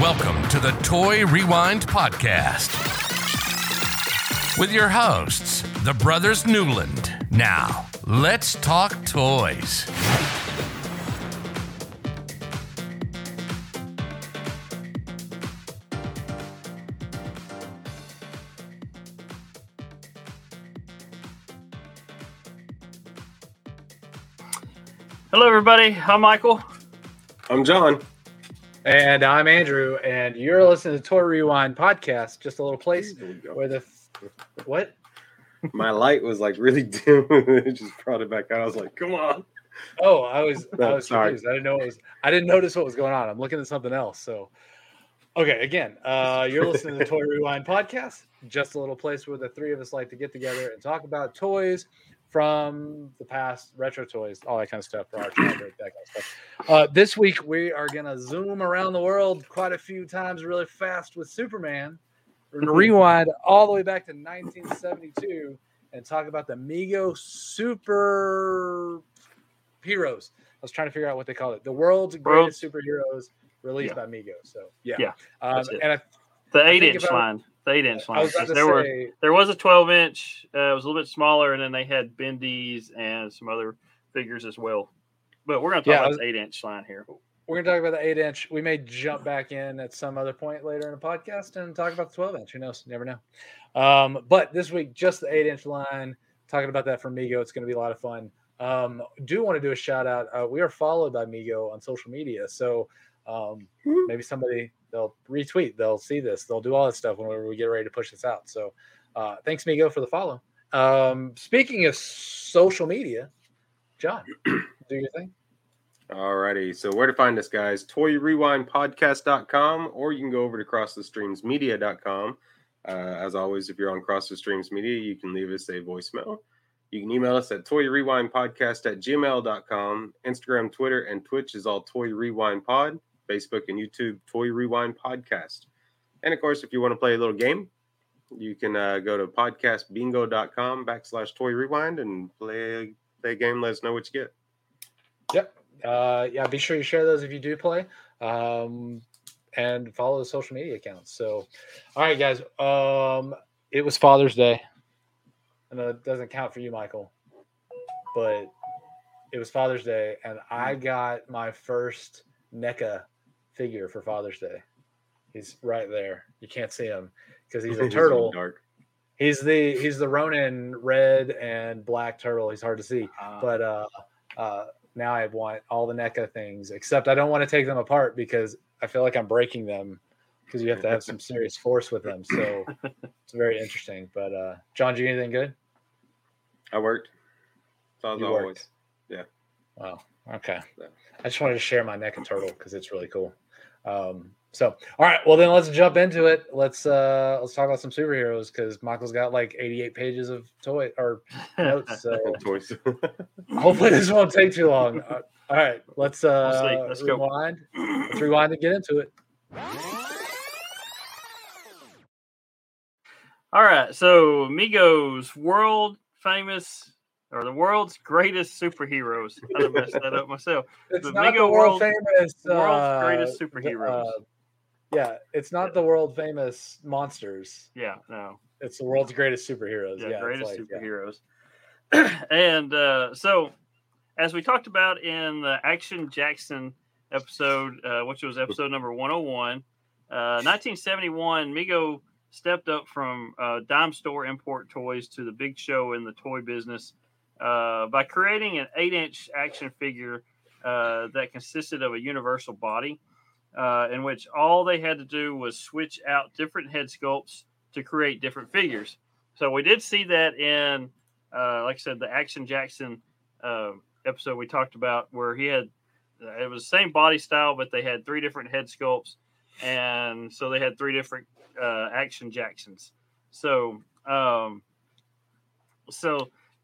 Welcome to the Toy Rewind Podcast with your hosts, the Brothers Newland. Now, let's talk toys. Hello, everybody. I'm Michael. I'm John. And I'm Andrew. And you're listening to Toy Rewind Podcast, just a little place where the... What? My light was like really dim. It just brought it back out. I was like, come on. Oh, I was sorry. Confused. I didn't notice what was going on. I'm looking at something else. So, okay, again, you're listening to the Toy Rewind Podcast, just a little place where the three of us like to get together and talk about toys from the past, retro toys, all that kind of stuff, that kind of stuff. This week, we are going to zoom around the world quite a few times really fast with Superman. We're going to rewind all the way back to 1972 and talk about the Mego Super Heroes. I was trying to figure out what they call it. The world's greatest superheroes released by Mego. So, yeah. And the 8-inch line. The 8-inch line. There was a 12-inch. It was a little bit smaller, and then they had Bendy's and some other figures as well. But we're going to talk about the 8-inch line here. We're going to talk about the 8-inch. We may jump back in at some other point later in the podcast and talk about the 12-inch. Who knows? You never know. But this week, just the 8-inch line, talking about that from Mego. It's going to be a lot of fun. Do want to do a shout-out. We are followed by Mego on social media, so maybe somebody – they'll retweet. They'll see this. They'll do all that stuff whenever we get ready to push this out. So thanks, Mego, for the follow. Speaking of social media, John, do your thing. All righty. So where to find us, guys? ToyRewindPodcast.com, or you can go over to CrossTheStreamsMedia.com. As always, if you're on Cross the Streams Media, you can leave us a voicemail. You can email us at ToyRewindPodcast@gmail.com. Instagram, Twitter, and Twitch is all Toy Rewind Pod. Facebook and YouTube, Toy Rewind Podcast. And, of course, if you want to play a little game, you can go to podcastbingo.com/Toy Rewind and play a game. Let us know what you get. Yep. Be sure you share those if you do play. And follow the social media accounts. So, all right, guys. It was Father's Day. I know it doesn't count for you, Michael. But it was Father's Day, and I got my first NECA figure for Father's Day. He's right there. You can't see him because he's a turtle. He's the Ronin red and black turtle. He's hard to see. But now I want all the NECA things, except I don't want to take them apart because I feel like I'm breaking them because you have to have some serious force with them. So it's very interesting. But John, did you get anything good? I worked. So as always. Yeah. Wow. Okay. I just wanted to share my NECA turtle because it's really cool. All right. Well, then let's jump into it. Let's talk about some superheroes because Michael's got like 88 pages of toy or notes. So toys. Hopefully this won't take too long. All right. Let's rewind. Go. Let's rewind and get into it. All right. So Mego's world famous. Or the world's greatest superheroes. I messed that up myself. It's not the world famous. World's greatest superheroes. It's not the world famous monsters. Yeah, no. It's the world's greatest superheroes. Yeah, greatest superheroes. Yeah. And so, as we talked about in the Action Jackson episode, which was episode number 101, 1971, Mego stepped up from dime store import toys to the big show in the toy business. By creating an 8-inch action figure that consisted of a universal body in which all they had to do was switch out different head sculpts to create different figures. So we did see that in, like I said, the Action Jackson episode we talked about where he had, it was the same body style, but they had three different head sculpts. And so they had three different Action Jacksons. So,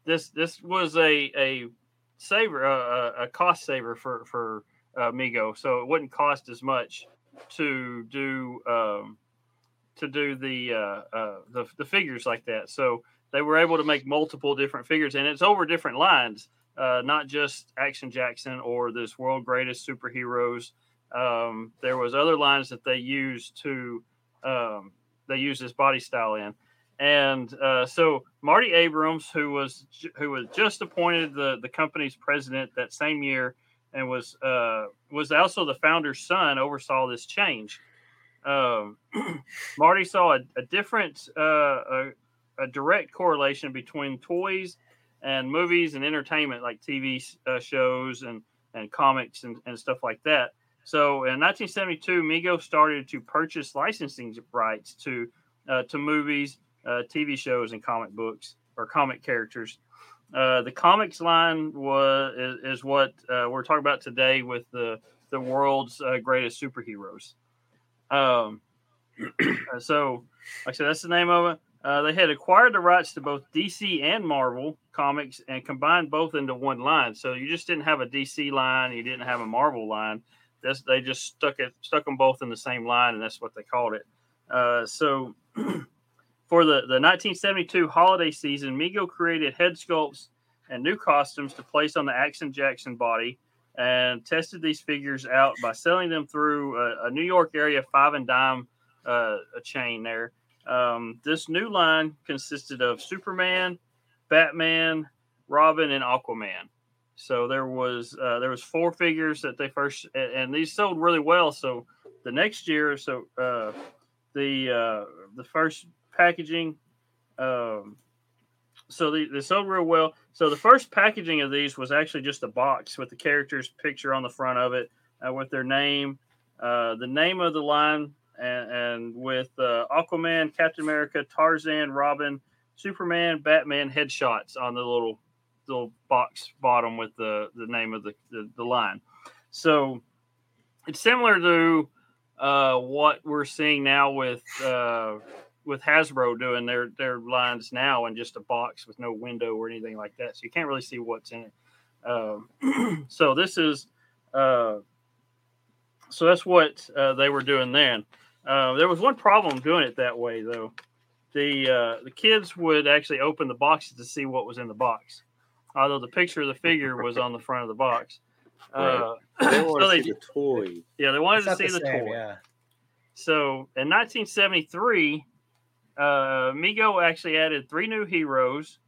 This was a saver, a cost saver for Mego, so it wouldn't cost as much to do the figures like that. So they were able to make multiple different figures, and it's over different lines, not just Action Jackson or this World Greatest Superheroes. There was other lines that they used to they used this body style in. And so Marty Abrams, who was just appointed the company's president that same year, and was also the founder's son, oversaw this change. Marty saw a different, a direct correlation between toys and movies and entertainment, like TV shows and comics and stuff like that. So in 1972, Mego started to purchase licensing rights to movies, TV shows, and comic books or comic characters. The comics line is what we're talking about today with the world's greatest superheroes. So, like I said, that's the name of it. They had acquired the rights to both DC and Marvel comics and combined both into one line. So you just didn't have a DC line, you didn't have a Marvel line. They just stuck them both in the same line, and that's what they called it. So for the 1972 holiday season, Mego created head sculpts and new costumes to place on the Action Jackson body and tested these figures out by selling them through a New York area five and dime a chain there. This new line consisted of Superman, Batman, Robin, and Aquaman. So there was four figures that they first, and these sold really well. So the next year, the first packaging, so they sold real well. So the first packaging of these was actually just a box with the character's picture on the front of it, with their name, the name of the line. And with Aquaman, Captain America, Tarzan, Robin, Superman, Batman headshots on the little box bottom with the name of the line. So it's similar to what we're seeing now with Hasbro doing their lines now in just a box with no window or anything like that. So you can't really see what's in it. So this is so that's what they were doing then. There was one problem doing it that way, though. The kids would actually open the boxes to see what was in the box, although the picture of the figure was on the front of the box. They wanted to see the toy. Yeah, they wanted to see the toy. Yeah. So in 1973, Mego actually added three new heroes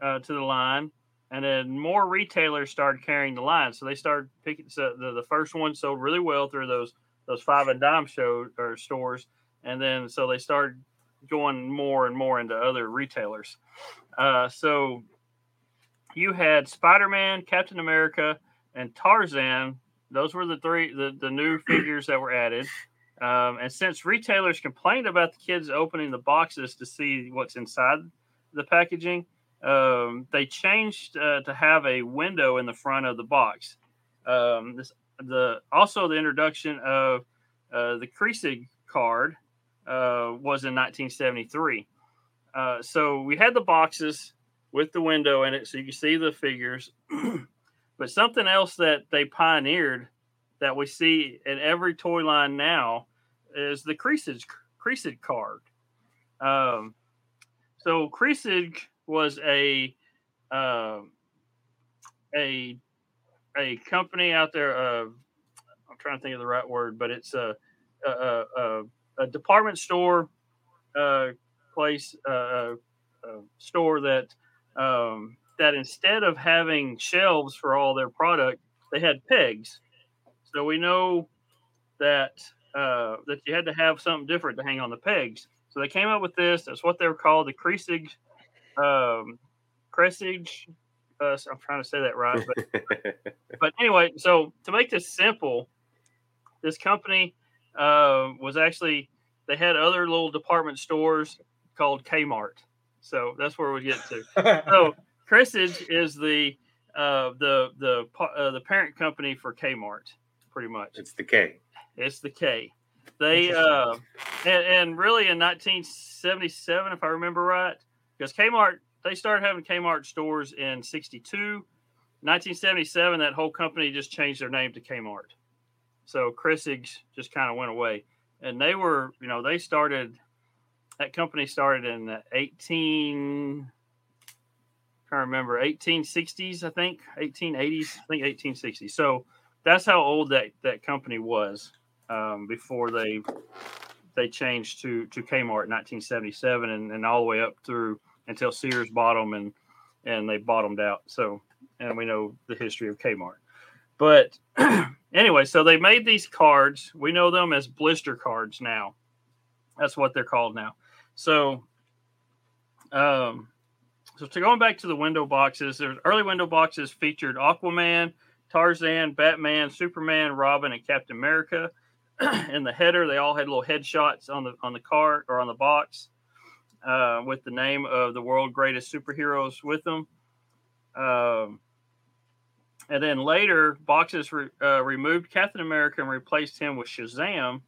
to the line, and then more retailers started carrying the line. So they started picking. So the first one sold really well through those five and dime show or stores. And then, so they started going more and more into other retailers. So you had Spider-Man, Captain America, and Tarzan. Those were the three, the new figures that were added. And since retailers complained about the kids opening the boxes to see what's inside the packaging, they changed to have a window in the front of the box. The introduction of the Creasig card was in 1973. So we had the boxes with the window in it, so you can see the figures. But something else that they pioneered that we see in every toy line now is the Creasig card. So Creasig was a company out there. I'm trying to think of the right word, but it's a department store place, a store that instead of having shelves for all their product, they had pegs. So we know that you had to have something different to hang on the pegs. So they came up with this. That's what they were called, the Creasig. I'm trying to say that right, but anyway, so to make this simple, this company they had other little department stores called Kmart, so that's where we get to. So Creasig is the parent company for Kmart, pretty much. It's the K. They and really in 1977, if I remember right, because Kmart. They started having Kmart stores in 1962. 1977, that whole company just changed their name to Kmart. So Creasig just kind of went away. And they were, that company started in 1860s, I think, 1880s. So that's how old that company was before they changed to Kmart in 1977 and all the way up through until Sears bought them and they bottomed out. So, and we know the history of Kmart. But anyway, so they made these cards. We know them as blister cards now. That's what they're called now. So, so going back to the window boxes, there's early window boxes featured Aquaman, Tarzan, Batman, Superman, Robin, and Captain America. In the header, they all had little headshots on the card or on the box with the name of the world's greatest superheroes with them. And then later, boxes removed Captain America and replaced him with Shazam.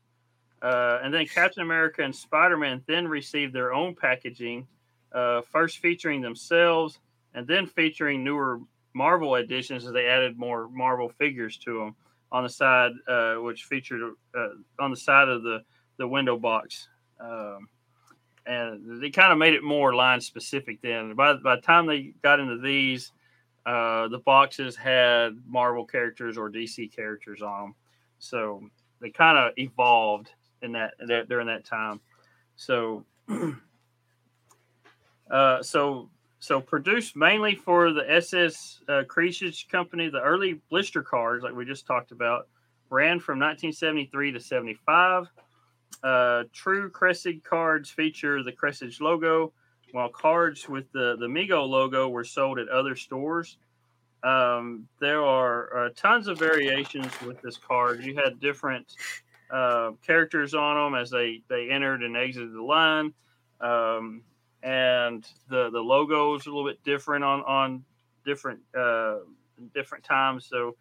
And then Captain America and Spider-Man then received their own packaging, first featuring themselves and then featuring newer Marvel editions as they added more Marvel figures to them on the side, which featured on the side of the window box. And they kind of made it more line-specific then. By the time they got into these, the boxes had Marvel characters or DC characters on them. So they kind of evolved in that during that time. So so produced mainly for the SS Creesage Company, the early blister cards, like we just talked about, ran from 1973 to 75. True Cressage cards feature the Cressage logo, while cards with the Mego logo were sold at other stores. There are tons of variations with this card. You had different characters on them as they entered and exited the line. And the logos are a little bit different on different times. So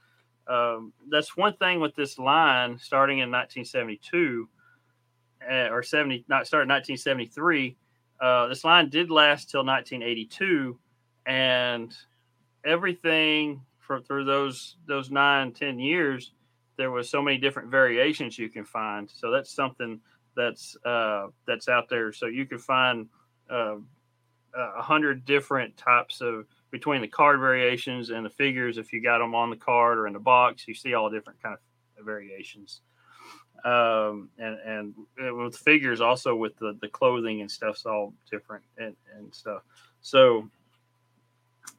that's one thing with this line starting in 1972 or 70, not starting 1973. This line did last till 1982, and everything through those 9-10 years, there was so many different variations you can find. So that's something that's out there. So you can find 100 different types of between the card variations and the figures. If you got them on the card or in the box, you see all different kind of variations. And with figures also with the clothing and stuff's all different and stuff. So,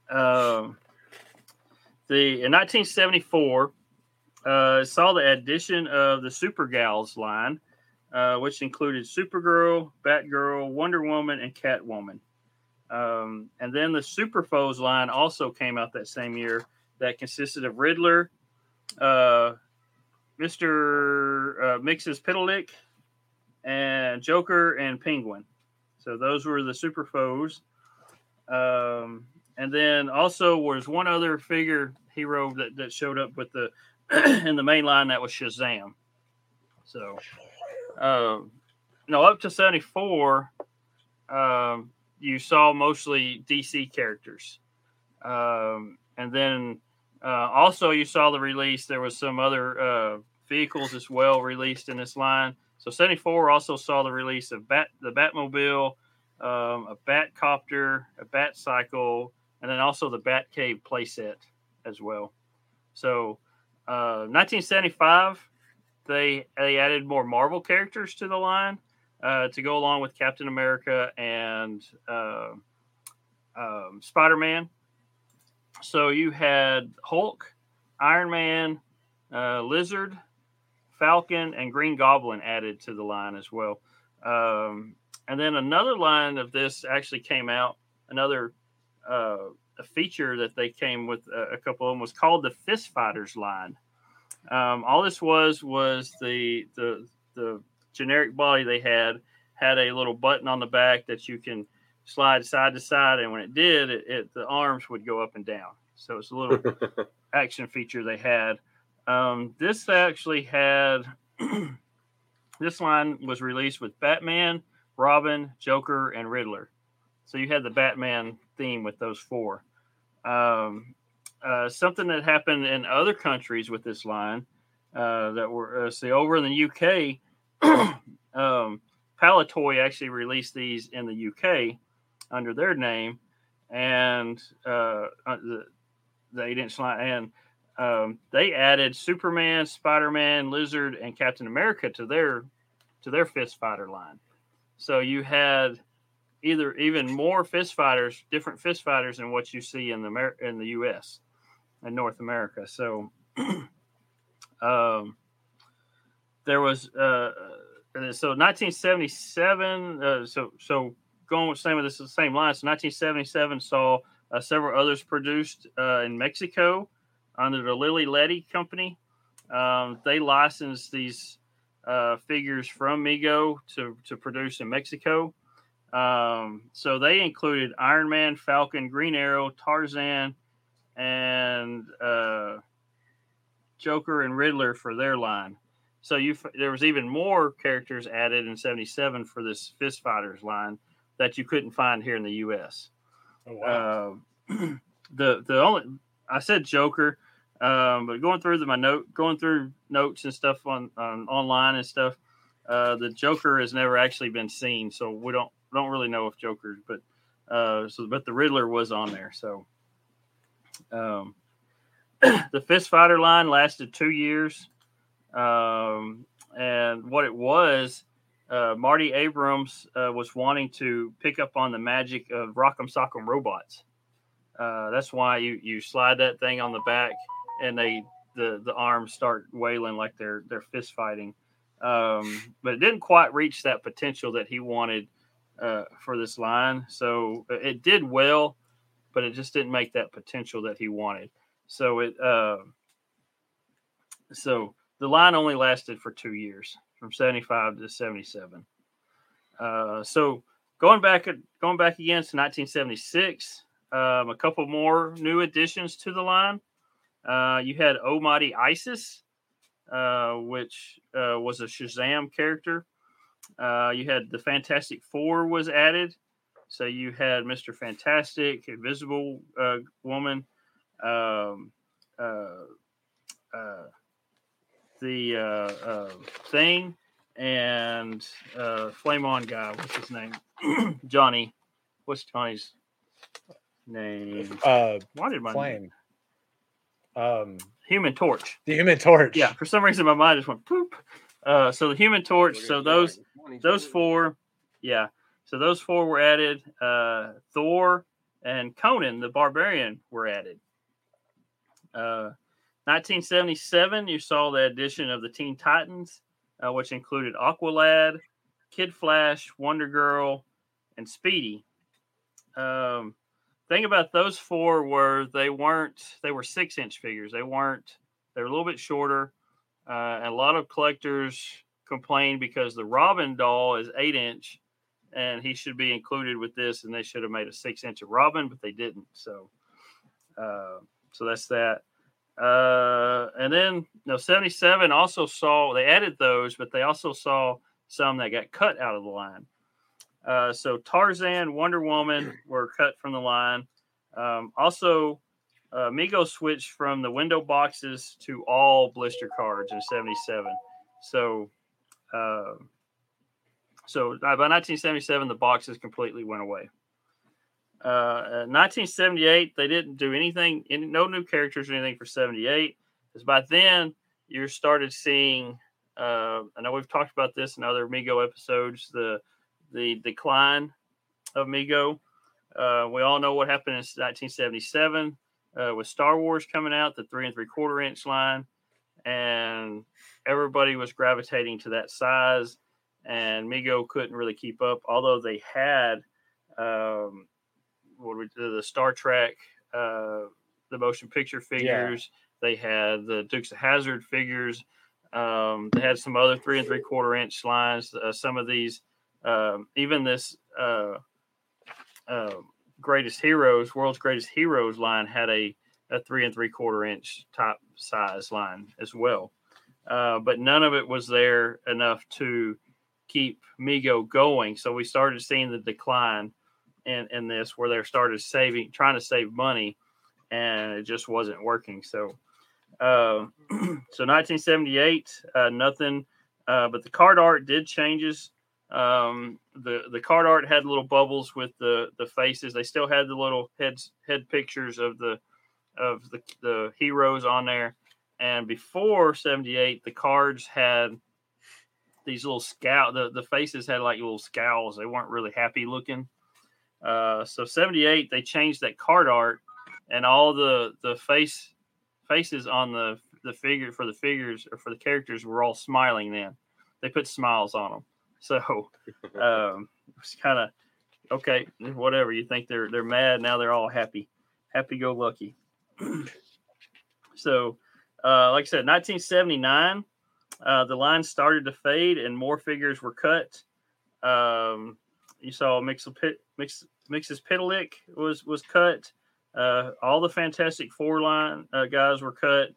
in 1974, saw the addition of the Super Gals line, which included Supergirl, Batgirl, Wonder Woman, and Catwoman. And then the Super Foes line also came out that same year that consisted of Riddler, Mr. Mixes Piddalick, and Joker, and Penguin. So those were the Super Foes. And then also was one other hero that showed up with in the main line, that was Shazam. So, up to 74, you saw mostly DC characters. And then also, you saw the release. There was some other vehicles as well released in this line. So 74 also saw the release of the Batmobile, a Batcopter, a Batcycle, and then also the Batcave playset as well. So 1975, they added more Marvel characters to the line to go along with Captain America and Spider-Man. So you had Hulk, Iron Man, Lizard, Falcon, and Green Goblin added to the line as well. And then another line of this actually came out, another a feature that they came with a couple of them was called the Fist Fighters line. All this was the generic body they had a little button on the back that you can slide side to side, and when it did, the arms would go up and down. So it's a little action feature they had. This actually had this line was released with Batman, Robin, Joker, and Riddler. So you had the Batman theme with those four. Something that happened in other countries with this line that were over in the UK. Palatoy actually released these in the UK under their name, and the 8-inch line, and they added Superman, Spider-Man, Lizard, and Captain America to their fist fighter line. So you had either even more fist fighters, different fist fighters than what you see in the U.S. and North America. So there was so 1977. Going with the same line. So 1977 saw several others produced in Mexico under the Lilly Letty Company. They licensed these figures from Mego to produce in Mexico. So they included Iron Man, Falcon, Green Arrow, Tarzan, and Joker and Riddler for their line. So there was even more characters added in 77 for this Fist Fighters line that you couldn't find here in the U.S. Oh, wow. The only I said Joker, but going through notes and stuff on online and stuff, the Joker has never actually been seen, so we don't really know if Joker, but the Riddler was on there. So the Fist Fighter line lasted 2 years, and what it was. Marty Abrams was wanting to pick up on the magic of Rock'em Sock'em Robots. That's why you slide that thing on the back and the arms start wailing like they're fist fighting. But it didn't quite reach that potential that he wanted for this line. So it did well, but it just didn't make that potential that he wanted. So so the line only lasted for 2 years. From 75 to 77. So going back again to 1976, a couple more new additions to the line. You had Almighty Isis, which was a Shazam character. You had the Fantastic Four was added. So you had Mr. Fantastic, Invisible Woman, the Thing and Flame On guy. What's his name? Johnny. What's Johnny's name? Why did my Flame? Human Torch. The Human Torch. Yeah. For some reason, my mind just went poop. So the Human Torch. So those four. Yeah. So those four were added. Thor and Conan the Barbarian were added. 1977, you saw the addition of the Teen Titans, which included Aqualad, Kid Flash, Wonder Girl, and Speedy. Thing about those four were they were 6-inch figures. They were a little bit shorter. And a lot of collectors complained because the Robin doll is 8-inch, and he should be included with this, and they should have made a 6-inch of Robin, but they didn't. So that's that. And then 77 also saw they added those, but they also saw some that got cut out of the line. So Tarzan, Wonder Woman were cut from the line. Also, Mego switched from the window boxes to all blister cards in 77. So by 1977, the boxes completely went away. 1978, they didn't do anything, no new characters or anything for 78. Because by then, you started seeing, I know we've talked about this in other Mego episodes, the decline of Mego. We all know what happened in 1977 with Star Wars coming out, the 3 3/4-inch line. And everybody was gravitating to that size. And Mego couldn't really keep up, although they had... the Star Trek, the motion picture figures. Yeah. They had the Dukes of Hazzard figures. They had some other 3 3/4-inch lines. Some of these, even this World's Greatest Heroes line had a 3 3/4-inch top size line as well. But none of it was there enough to keep Mego going. So we started seeing the decline. In this, where they started trying to save money, and it just wasn't working. So 1978, nothing. But the card art did changes. The card art had little bubbles with the faces. They still had the little head pictures of the of the heroes on there. And before 78, the cards had these little scowl. The faces had like little scowls. They weren't really happy looking. So 78, they changed that card art, and all the faces on the figure for the figures or for the characters were all smiling. Then they put smiles on them. So it's kind of okay. Whatever, you think they're mad, now they're all happy go lucky. So. Like I said, 1979, the line started to fade and more figures were cut. You saw Mixes Pitalik was cut. All the Fantastic Four line guys were cut.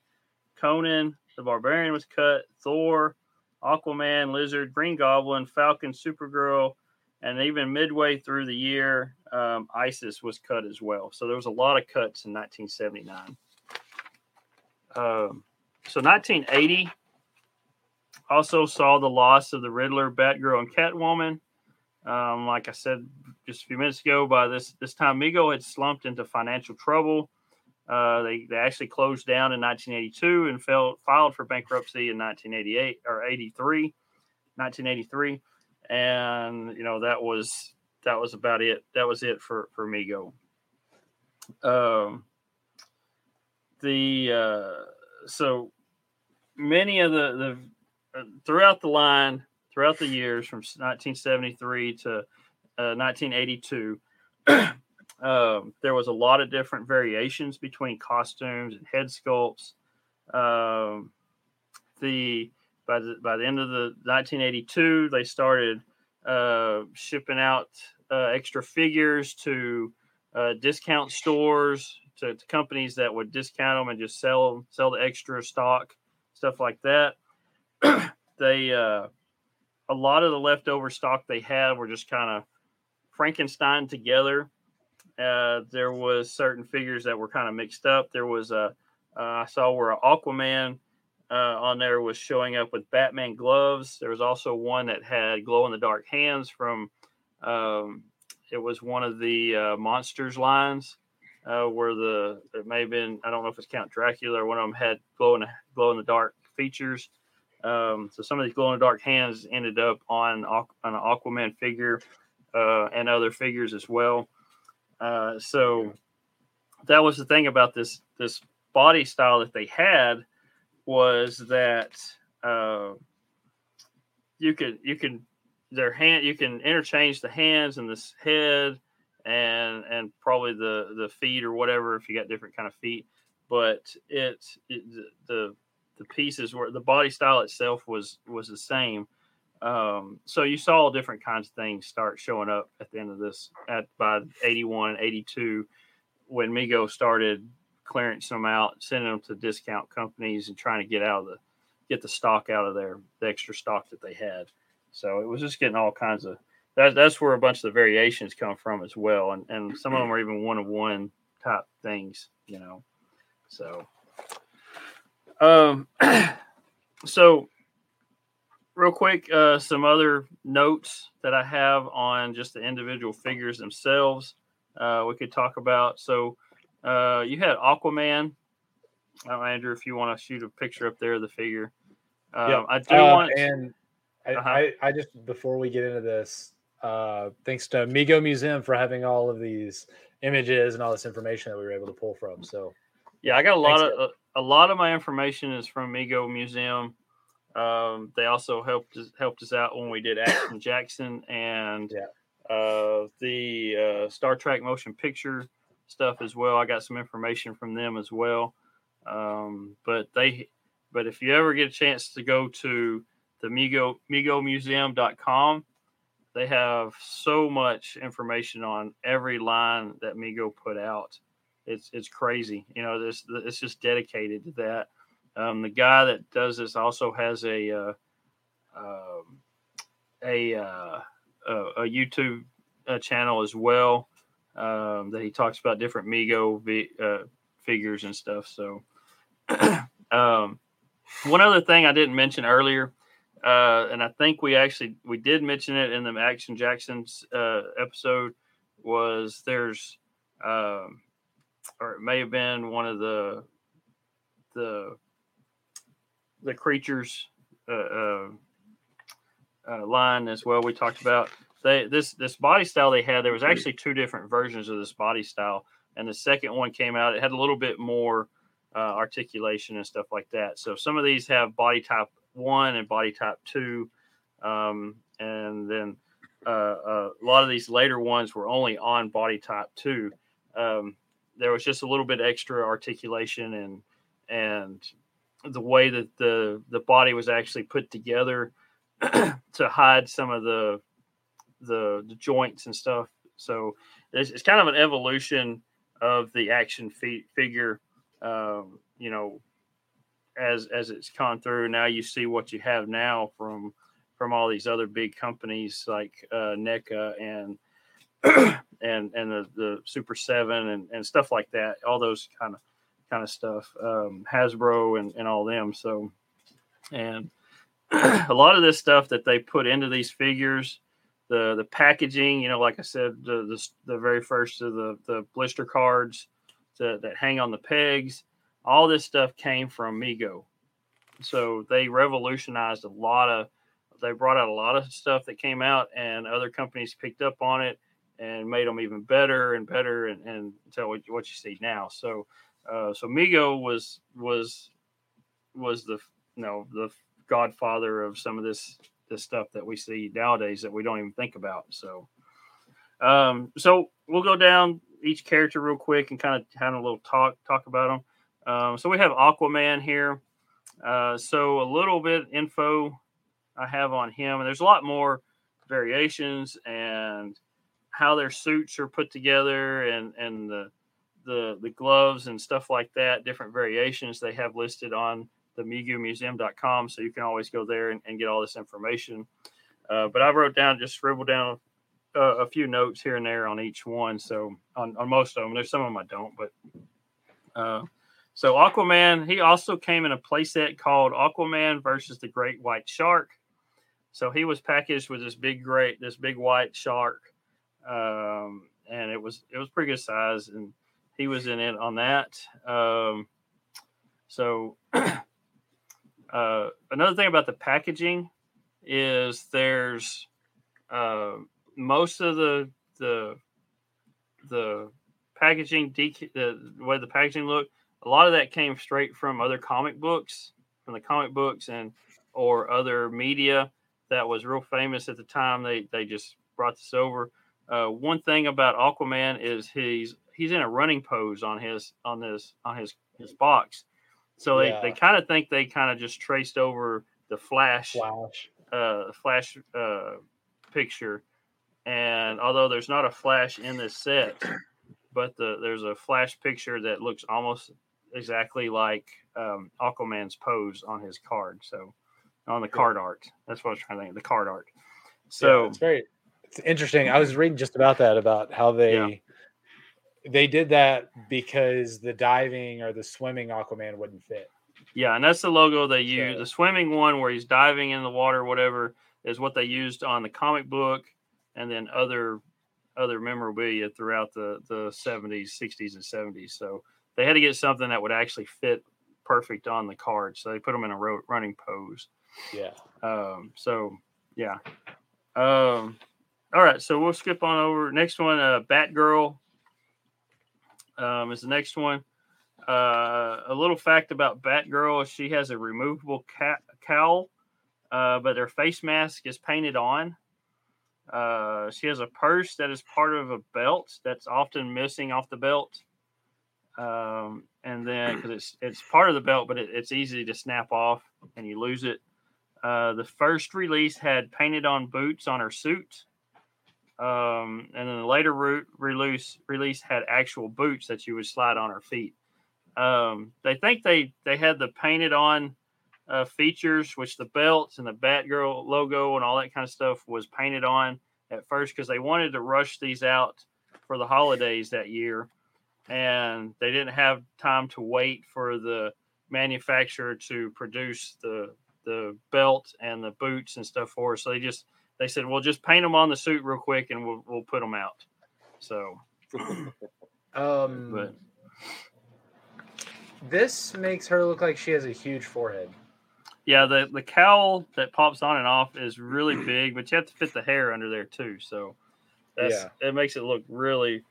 Conan the Barbarian was cut. Thor, Aquaman, Lizard, Green Goblin, Falcon, Supergirl, and even midway through the year, Isis was cut as well. So there was a lot of cuts in 1979. So 1980 also saw the loss of the Riddler, Batgirl, and Catwoman. Like I said just a few minutes ago, by this time, Mego had slumped into financial trouble. They actually closed down in 1982 and filed for bankruptcy in 1988 or 83, 1983, and you know that was about it. That was it for Mego. So many of the throughout the years from 1973 to 1982, there was a lot of different variations between costumes and head sculpts. By the end of the 1982, they started shipping out extra figures to discount stores. To companies that would discount them and just sell the extra stock, stuff like that. They a lot of the leftover stock they had were just kind of Frankenstein together. There was certain figures that were kind of mixed up. There was I saw where Aquaman on there was showing up with Batman gloves. There was also one that had glow in the dark hands from it was one of the Monsters lines. Where it may have been, I don't know if it's Count Dracula or one of them had glow in the dark features. So some of these glow in the dark hands ended up on an Aquaman figure and other figures as well. So that was the thing about this body style that they had was that you can interchange the hands and this head. And probably the feet or whatever if you got different kind of feet, but the pieces were the body style itself was the same. So you saw all different kinds of things start showing up at the end of this by 81 and 82 when Mego started clearing some out, sending them to discount companies and trying to get the stock out of the extra stock that they had. So it was just getting all kinds of. That's where a bunch of the variations come from as well, and some of them are even one-on-one type things, you know. So, so real quick, some other notes that I have on just the individual figures themselves. We could talk about. So, you had Aquaman. Andrew, if you want to shoot a picture up there of the figure, yeah. I do want and. Uh-huh. I just before we get into this, thanks to Mego Museum for having all of these images and all this information that we were able to pull from. So, yeah, I got a lot of my information is from Mego Museum. They also helped us out when we did Action Jackson and the Star Trek motion picture stuff as well. I got some information from them as well. But if you ever get a chance to go to the MegoMuseum.com. They have so much information on every line that Mego put out. It's crazy. You know, it's just dedicated to that. The guy that does this also has a YouTube channel as well that he talks about different Mego figures and stuff. So one other thing I didn't mention earlier. And I think we did mention it in the Action Jackson's episode was there's or it may have been one of the creatures line as well. We talked about this body style they had. There was actually two different versions of this body style, and the second one came out. It had a little bit more articulation and stuff like that. So some of these have body type 1 and body type 2, and then a lot of these later ones were only on body type 2. There was just a little bit extra articulation and the way that the body was actually put together to hide some of the joints and stuff. So it's kind of an evolution of the action figure, as it's gone through. Now you see what you have now from all these other big companies like NECA and the Super 7 and stuff like that, all those kind of stuff, Hasbro and all them. So, and a lot of this stuff that they put into these figures, the packaging, like I said, the very first of the blister cards that hang on the pegs, all this stuff came from Mego. So they revolutionized they brought out a lot of stuff that came out, and other companies picked up on it and made them even better and better, and tell what you see now. So, so Mego was the godfather of some of this stuff that we see nowadays that we don't even think about. So, so we'll go down each character real quick and kind of have a little talk about them. So we have Aquaman here. So a little bit info I have on him, and there's a lot more variations and how their suits are put together and the gloves and stuff like that, different variations they have listed on the MegoMuseum.com. So you can always go there and get all this information. But I scribbled down a few notes here and there on each one. So on most of them, there's some of them I don't, but so Aquaman, he also came in a playset called Aquaman versus the Great White Shark. So he was packaged with this big white shark, and it was pretty good size, and he was in it on that. Another thing about the packaging is there's most of the packaging, the way the packaging looked. A lot of that came straight from other comic books, or other media that was real famous at the time. They just brought this over. One thing about Aquaman is he's in a running pose on his box. So they kind of think they kind of just traced over the Flash picture. And although there's not a Flash in this set, but there's a Flash picture that looks almost exactly like Aquaman's pose on his card. So on the card art, that's what I was trying to think of, the card art. So yeah, it's interesting. I was reading just about that, about how they did that because the diving or the swimming Aquaman wouldn't fit. Yeah. And that's the logo they use. The swimming one where he's diving in the water, whatever, is what they used on the comic book. And then other memorabilia throughout the 70s, 60s, and 70s. So they had to get something that would actually fit perfect on the card. So they put them in a running pose. Yeah. All right. So we'll skip on over. Next one, Batgirl is the next one. A little fact about Batgirl. She has a removable cowl, but her face mask is painted on. She has a purse that is part of a belt that's often missing off the belt. And then because it's part of the belt, but it's easy to snap off and you lose it. The first release had painted on boots on her suit. And then the later release had actual boots that you would slide on her feet. They think they had the painted on features, which the belts and the Batgirl logo and all that kind of stuff was painted on at first because they wanted to rush these out for the holidays that year, and they didn't have time to wait for the manufacturer to produce the belt and the boots and stuff for us. So they said, "Well, just paint them on the suit real quick, and we'll put them out." So, but This makes her look like she has a huge forehead. Yeah, the cowl that pops on and off is really big, but you have to fit the hair under there too. So that's it makes it look really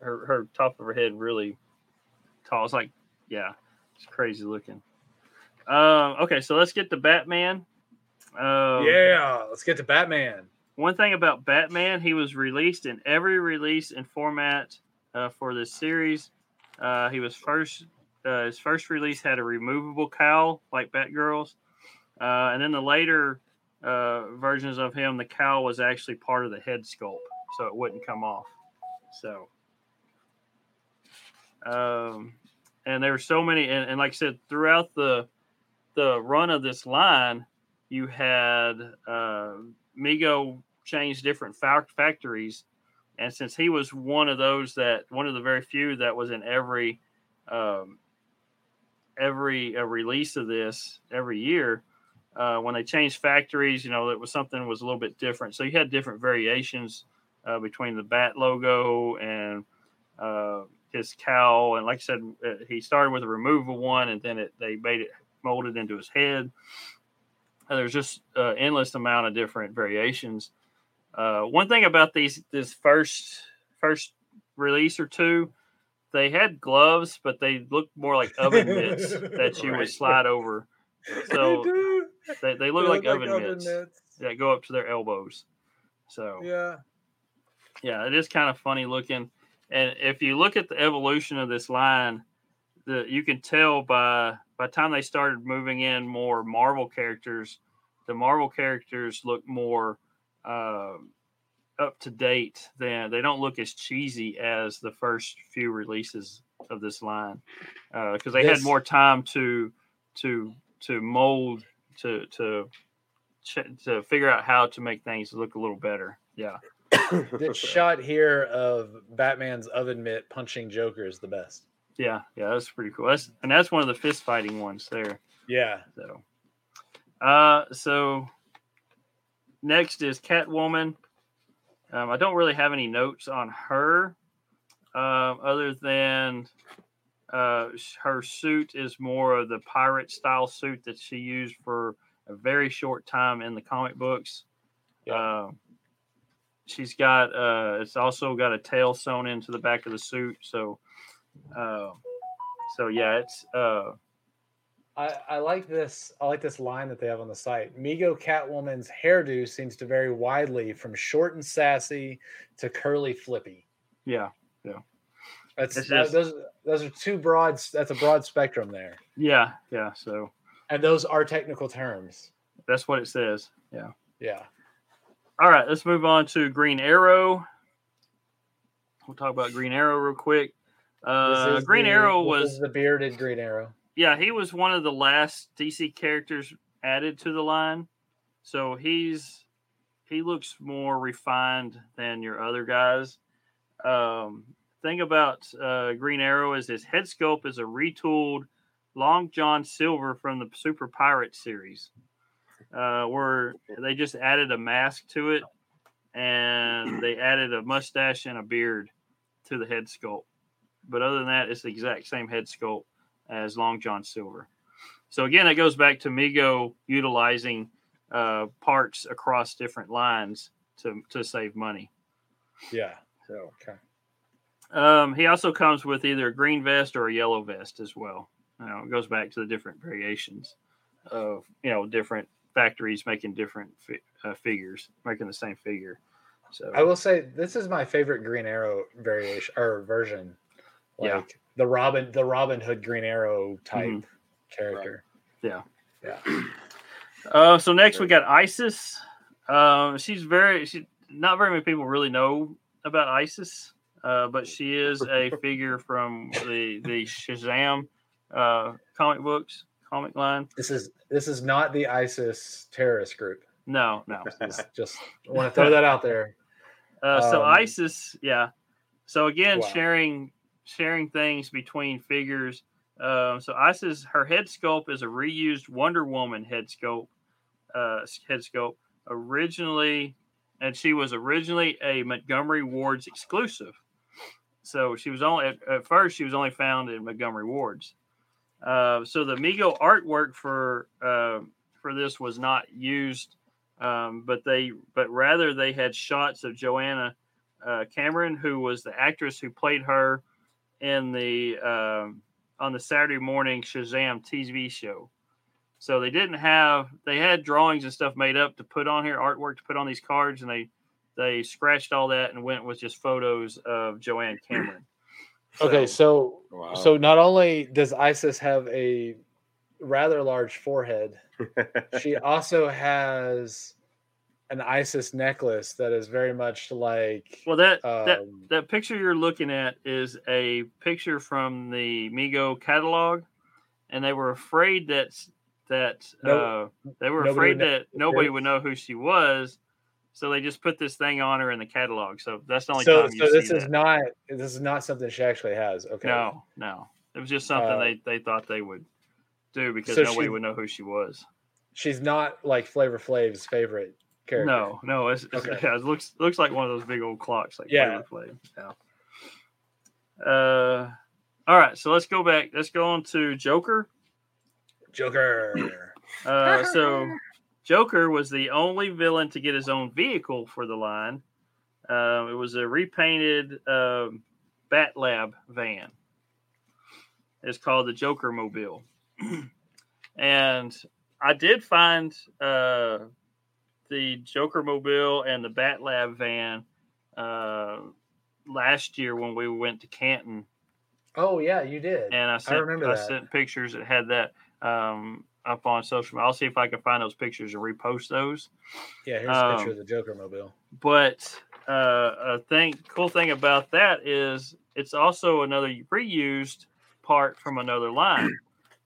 her top of her head really tall. It's like it's crazy looking. Okay, so let's get to Batman. Let's get to Batman. One thing about Batman, he was released in every release and format for this series. He was first his first release had a removable cowl like Batgirl's. And then the later versions of him, the cowl was actually part of the head sculpt, so it wouldn't come off. So, and there were so many, and like I said, throughout the run of this line, you had Mego change different factories, and since he was one of the very few that was in every release of this every year. When they changed factories, it was something was a little bit different. So you had different variations between the Bat logo and his cowl. And like I said, he started with a removable one, and then they made it molded into his head. There's just an endless amount of different variations. One thing about this first release or two, they had gloves, but they looked more like oven mitts that you would slide over. So they look like oven mitts that go up to their elbows. So yeah, it is kind of funny looking. And if you look at the evolution of this line, you can tell by the time they started moving in more Marvel characters, the Marvel characters look more up to date. They don't look as cheesy as the first few releases of this line because they had more time to mold, to figure out how to make things look a little better. Yeah. This shot here of Batman's oven mitt punching Joker is the best. Yeah, that's pretty cool. That's one of the fist fighting ones there. Yeah. So next is Catwoman. I don't really have any notes on her, other than her suit is more of the pirate style suit that she used for a very short time in the comic books. Yep. She's got it's also got a tail sewn into the back of the suit, so yeah, it's I like this. I like this line that they have on the site. Mego Catwoman's hairdo seems to vary widely from short and sassy to curly flippy. Yeah. Those are two broad. That's a broad spectrum there. Yeah. So, and those are technical terms. That's what it says. Yeah. All right, let's move on to Green Arrow. We'll talk about Green Arrow real quick. Green Arrow was the bearded Green Arrow. Yeah, he was one of the last DC characters added to the line, so he looks more refined than your other guys. Thing about Green Arrow is his head sculpt is a retooled Long John Silver from the Super Pirate series, where they just added a mask to it, and they added a mustache and a beard to the head sculpt. But other than that, it's the exact same head sculpt as Long John Silver. So again, that goes back to Mego utilizing parts across different lines to save money. Yeah. So okay. He also comes with either a green vest or a yellow vest as well. It goes back to the different variations of different factories making different figures, making the same figure. So I will say this is my favorite Green Arrow variation or version. The Robin Hood Green Arrow type character. Right. Yeah. So next we got Isis. She's not very many people really know about Isis, but she is a figure from the Shazam comic line. This is not the ISIS terrorist group. No. Just want to throw that out there. So Isis, yeah. So again, sharing things between figures. So Isis, her head sculpt is a reused Wonder Woman head sculpt. Originally, and she was originally a Montgomery Ward's exclusive. So she was only at first she was only found in Montgomery Ward's. So the Mego artwork for this was not used, but rather they had shots of Joanna Cameron, who was the actress who played her in the on the Saturday morning Shazam TV show. So they had drawings and stuff made up to put on here, artwork to put on these cards, and they scratched all that and went with just photos of Joanna Cameron. So not only does Isis have a rather large forehead, she also has an Isis necklace that is very much like... Well, that picture you're looking at is a picture from the Mego catalog, and they were afraid that nobody would know who she was. So they just put this thing on her in the catalog. So that's the only time you see that. So this is not something she actually has. Okay. No. It was just something they thought they would do because nobody would know who she was. She's not like Flavor Flav's favorite character. No. It looks like one of those big old clocks, like Flavor Flav. Yeah. All right. So let's go back. Let's go on to Joker. So. Joker was the only villain to get his own vehicle for the line. It was a repainted Batlab van. It's called the Joker Mobile. And I did find the Joker Mobile and the Batlab van last year when we went to Canton. Oh, yeah, you did. And I sent pictures that had that. Up on social media. I'll see if I can find those pictures and repost those. Yeah, here's a picture of the Joker Mobile. But cool thing about that is it's also another reused part from another line.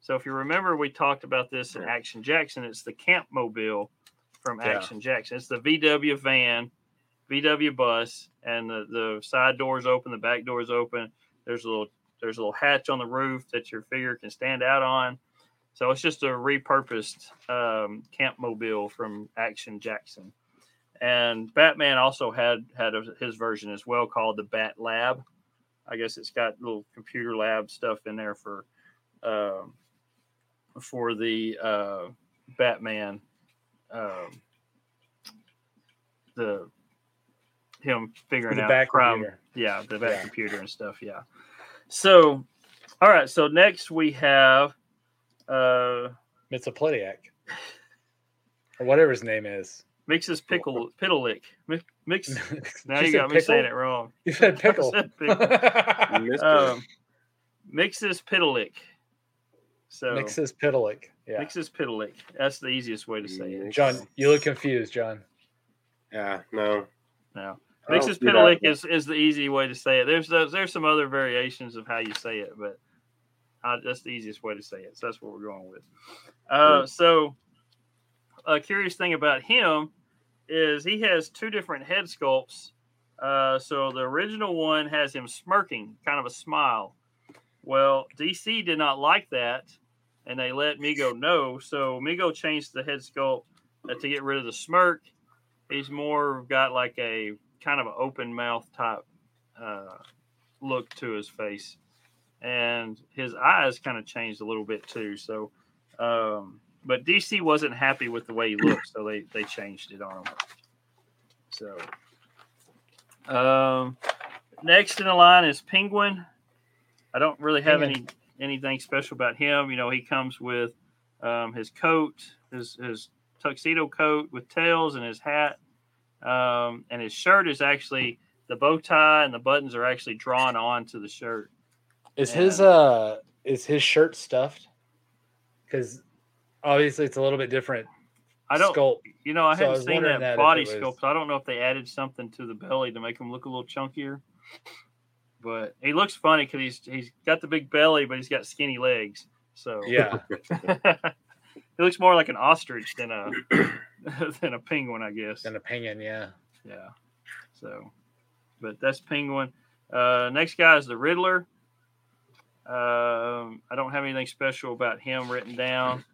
So if you remember, we talked about this in Action Jackson. It's the Camp Mobile from Action Jackson. It's the VW van, VW bus, and the side doors open, the back doors open. There's a little hatch on the roof that your figure can stand out on. So it's just a repurposed Camp Mobile from Action Jackson. And Batman also had his version as well called the Bat Lab. I guess it's got little computer lab stuff in there for the Batman, him figuring the out crime. Computer. Yeah, the back computer and stuff, yeah. So, all right, so next we have... Mixolydiac, or whatever his name is. Mixes pickle, piddleick. Mix. Now you got me saying it wrong. You said pickle. Mixes piddleick. So Mixes piddleick. Yeah. Mixes piddleick. That's the easiest way to say it. John, you look confused, John. Yeah. No. Mixes piddleick is the easy way to say it. There's some other variations of how you say it, but. That's the easiest way to say it. So that's what we're going with. So a curious thing about him is he has two different head sculpts. So the original one has him smirking, kind of a smile. Well, DC did not like that, and they let Mego know. So Mego changed the head sculpt to get rid of the smirk. He's more got like a kind of an open mouth type look to his face. And his eyes kind of changed a little bit too. So, but DC wasn't happy with the way he looked, so they changed it on him. So, next in the line is Penguin. I don't really have anything special about him. You know, he comes with his coat, his tuxedo coat with tails, and his hat, and his shirt is actually the bow tie and the buttons are actually drawn onto the shirt. Is his shirt stuffed? Because obviously it's a little bit different. I don't sculpt. You know, I so haven't I seen that body sculpt. So I don't know if they added something to the belly to make him look a little chunkier. But he looks funny because he's got the big belly, but he's got skinny legs. So yeah, he looks more like an ostrich than a penguin, I guess. Than a penguin, yeah. So, but that's Penguin. Next guy is the Riddler. I don't have anything special about him written down.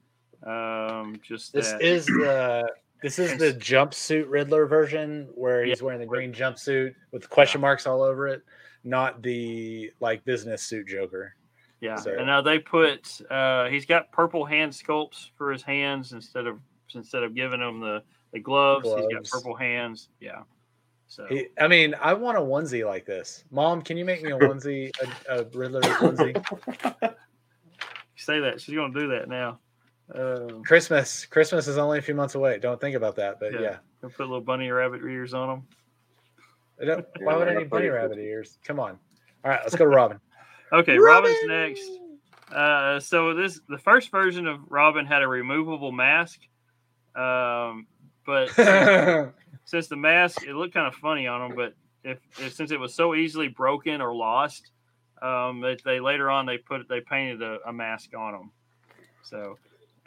Just this that. Is the This is the jumpsuit Riddler version where he's wearing the green jumpsuit with question marks all over it, not the like business suit Joker. Yeah, so. And now they put he's got purple hand sculpts for his hands instead of giving him the gloves. He's got purple hands. Yeah. So I want a onesie like this. Mom, can you make me a onesie, a Riddler onesie? Say that. She's gonna do that now. Christmas is only a few months away. Don't think about that, but yeah. Put little bunny rabbit ears on them. Why would I need bunny rabbit ears? Come on. All right, let's go to Robin. Okay, Robin's next. So the first version of Robin had a removable mask, but since the mask, it looked kind of funny on him. But since it was so easily broken or lost, they painted a mask on him. So,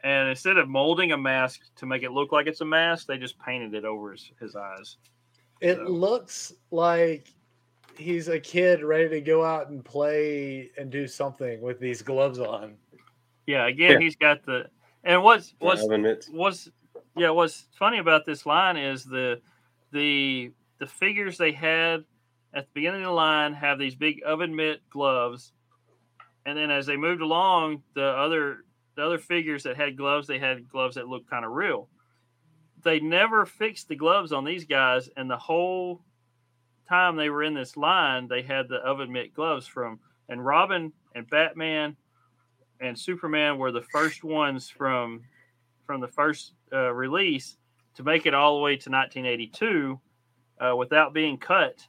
and instead of molding a mask to make it look like it's a mask, they just painted it over his eyes. It looks like he's a kid ready to go out and play and do something with these gloves on. Yeah, again, he's got what's funny about this line is the figures they had at the beginning of the line have these big oven mitt gloves, and then as they moved along, the other figures that had gloves, they had gloves that looked kind of real. They never fixed the gloves on these guys, and the whole time they were in this line, they had the oven mitt gloves and Robin and Batman and Superman were the first ones from the first release to make it all the way to 1982 without being cut,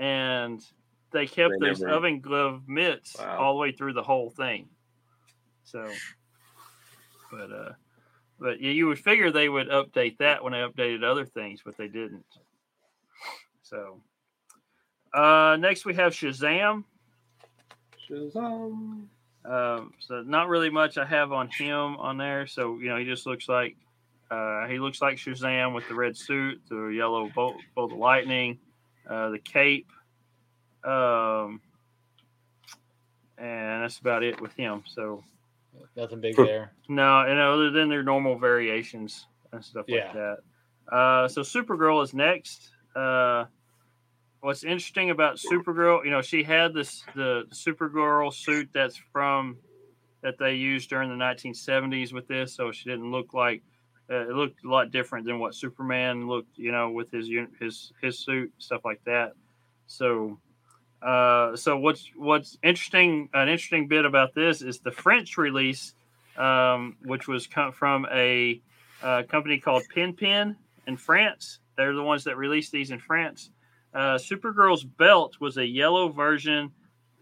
and they kept those oven glove mitts all the way through the whole thing. So, but you would figure they would update that when they updated other things, but they didn't. So. Next we have Shazam. So not really much I have on him on there. So he just looks like Shazam with the red suit, the yellow bolt of lightning, the cape, and that's about it with him. So nothing big there. No, and other than their normal variations and stuff like that. So Supergirl is next. What's interesting about Supergirl, she had the Supergirl suit that they used during the 1970s with this, so she didn't look like it looked a lot different than what Superman looked, with his suit, stuff like that. So, what's interesting? An interesting bit about this is the French release, which was from a company called Pin in France. They're the ones that released these in France. Supergirl's belt was a yellow version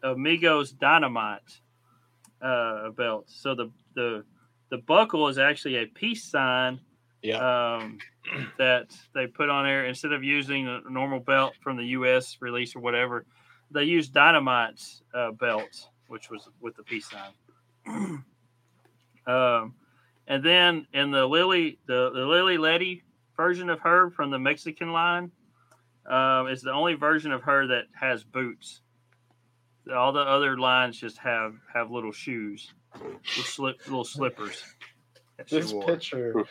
of Migos Dynamite belt. So the buckle is actually a peace sign that they put on there. Instead of using a normal belt from the U.S. release or whatever, they used Dynamite's belt, which was with the peace sign. And then in the Lily Letty version of her from the Mexican line, it's the only version of her that has boots. All the other lines just have little shoes, little slippers. This picture of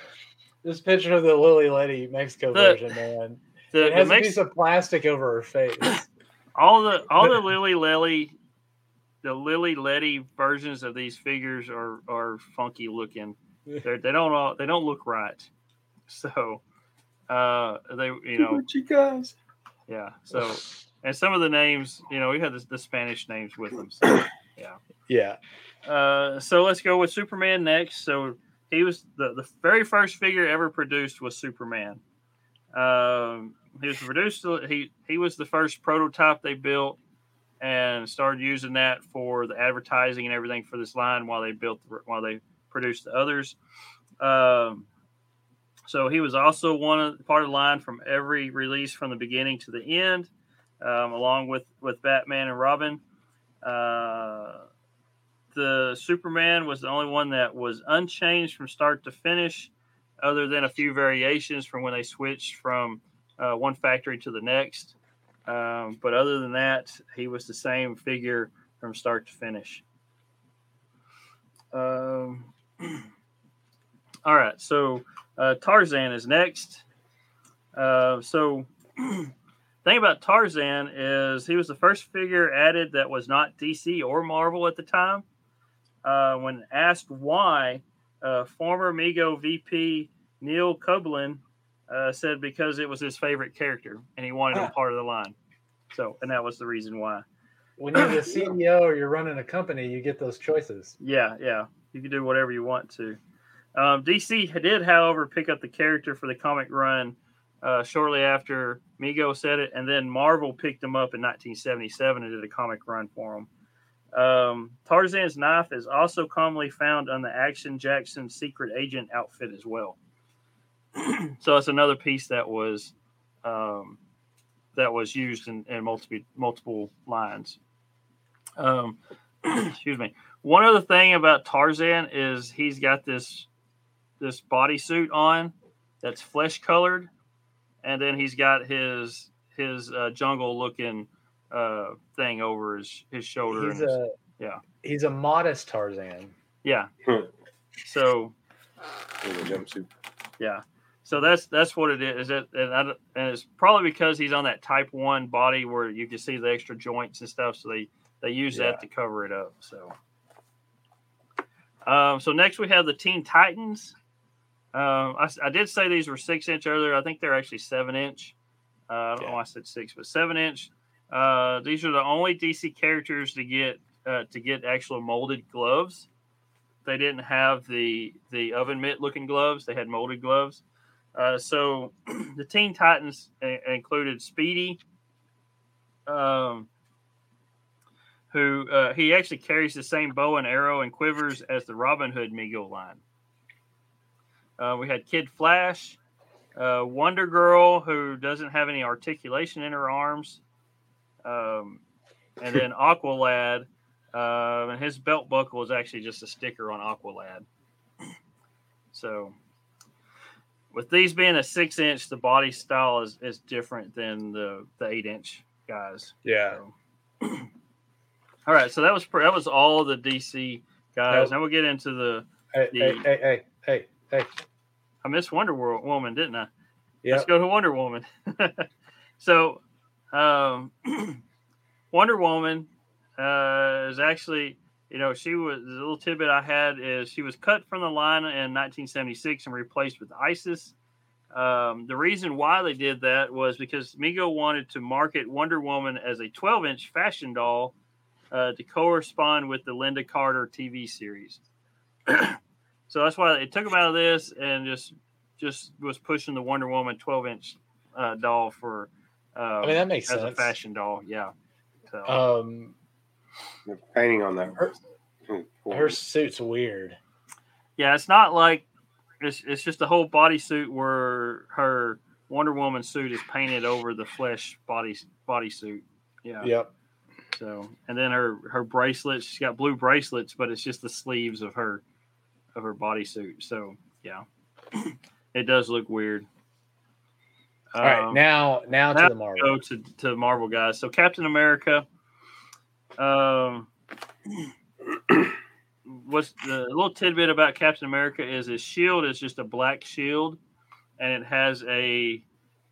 the Lily Letty Mexico version, man. It has a piece of plastic over her face. All the Lily Letty versions of these figures are funky looking. They don't look right. So chicas. Yeah. So, and some of the names, we had the Spanish names with them. So, yeah. Yeah. So let's go with Superman next. So he was the very first figure ever produced was Superman. He was produced. He was the first prototype they built and started using that for the advertising and everything for this line while they produced the others. So he was also part of the line from every release from the beginning to the end, along with Batman and Robin. The Superman was the only one that was unchanged from start to finish, other than a few variations from when they switched from one factory to the next. But other than that, he was the same figure from start to finish. All right, so Tarzan is next. The thing about Tarzan is he was the first figure added that was not DC or Marvel at the time. When asked why, former Mego VP Neil Kublin said because it was his favorite character and he wanted him part of the line. So, and that was the reason why. When you're the CEO or you're running a company, you get those choices. Yeah. You can do whatever you want to. DC did, however, pick up the character for the comic run shortly after Mego said it, and then Marvel picked him up in 1977 and did a comic run for him. Tarzan's knife is also commonly found on the Action Jackson secret agent outfit as well. So that's another piece that was used in multiple lines. Excuse me. One other thing about Tarzan is he's got this bodysuit on that's flesh colored, and then he's got his jungle looking thing over his shoulder. He's a modest Tarzan. Yeah. So. With a jumpsuit. Yeah. So that's what it is, and it's probably because he's on that Type 1 body where you can see the extra joints and stuff, so they use that to cover it up. So next we have the Teen Titans. I did say these were 6-inch earlier. I think they're actually 7-inch. I don't know why I said 6, but 7-inch. These are the only DC characters to get actual molded gloves. They didn't have the oven mitt-looking gloves. They had molded gloves. So the Teen Titans included Speedy, who he actually carries the same bow and arrow and quivers as the Robin Hood Mego line. We had Kid Flash, Wonder Girl, who doesn't have any articulation in her arms, and then Aqualad, and his belt buckle is actually just a sticker on Aqualad. So... with these being a 6-inch, the body style is different than the 8-inch guys. Yeah. So. All right, so that was all the DC guys. Now we'll get into the. Hey. I missed Wonder Woman, didn't I? Yeah. Let's go to Wonder Woman. So, Wonder Woman is actually. She was the little tidbit I had is she was cut from the line in 1976 and replaced with Isis. The reason why they did that was because Mego wanted to market Wonder Woman as a 12-inch fashion doll to correspond with the Linda Carter TV series. So that's why they took them out of this and just was pushing the Wonder Woman 12-inch doll for that makes sense. A fashion doll. Yeah. So. The painting on that. Her suit's weird. Yeah, it's not like it's just the whole bodysuit where her Wonder Woman suit is painted over the flesh bodysuit. Yeah. Yep. So and then her bracelets, she's got blue bracelets, but it's just the sleeves of her bodysuit. So yeah. It does look weird. All right, now to the Marvel. Go to Marvel guys. So Captain America. What's the little tidbit about Captain America is his shield is just a black shield, and it has the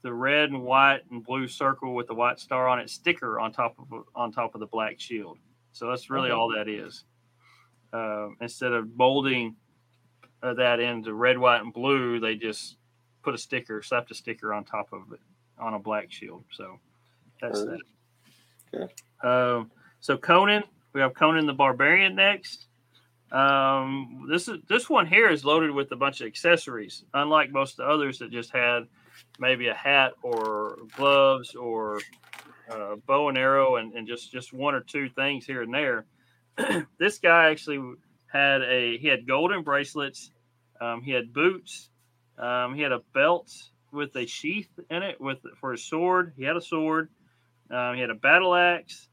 red and white and blue circle with the white star on it sticker on top of the black shield. So that's really all that is. Instead of molding that into red, white, and blue, they just put a sticker, slapped a sticker on top of it on a black shield. So that's that. Okay. So we have Conan the Barbarian next. This one here is loaded with a bunch of accessories, unlike most of the others that just had maybe a hat or gloves or bow and arrow and just one or two things here and there. This guy actually had golden bracelets, he had boots, he had a belt with a sheath in it for his sword. He had a sword, he had a battle axe.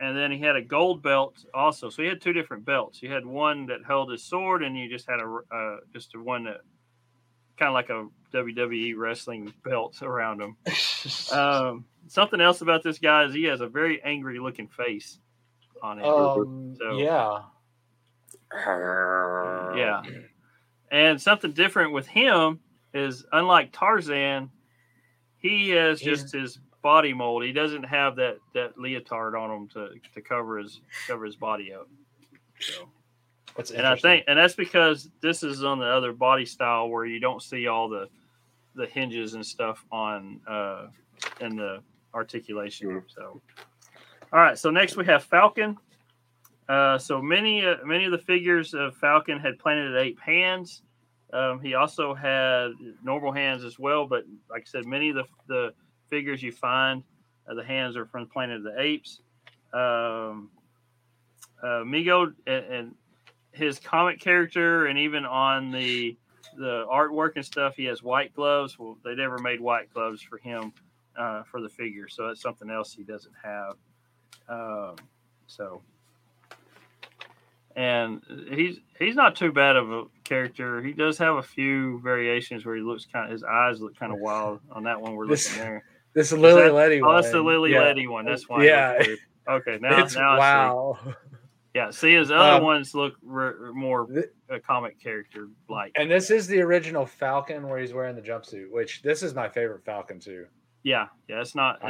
And then he had a gold belt also. So he had two different belts. You had one that held his sword, and you just had just the one that kind of like a WWE wrestling belt around him. Something else about this guy is he has a very angry looking face on it. Yeah. And something different with him is, unlike Tarzan, he has just his body mold. He doesn't have that leotard on him to cover his body up. So that's interesting. And that's because this is on the other body style where you don't see all the hinges and stuff on in the articulation. Mm-hmm. So, all right. So next we have Falcon. So many of the figures of Falcon had Planet of the Apes hands. He also had normal hands as well, but like I said, many of the figures you find, the hands are from Planet of the Apes. Mego and his comic character, and even on the artwork and stuff, he has white gloves. Well, they never made white gloves for him for the figure, so that's something else he doesn't have. And he's not too bad of a character. He does have a few variations where he looks his eyes look kind of wild on that one we're looking there. This is Lily Letty one. Oh, that's the Lily Letty one. That's why. Yeah. Okay. Now wow. I see. Yeah. See, his other ones look more a comic character like. And this is the original Falcon where he's wearing the jumpsuit, which this is my favorite Falcon too. Yeah. Yeah. It's not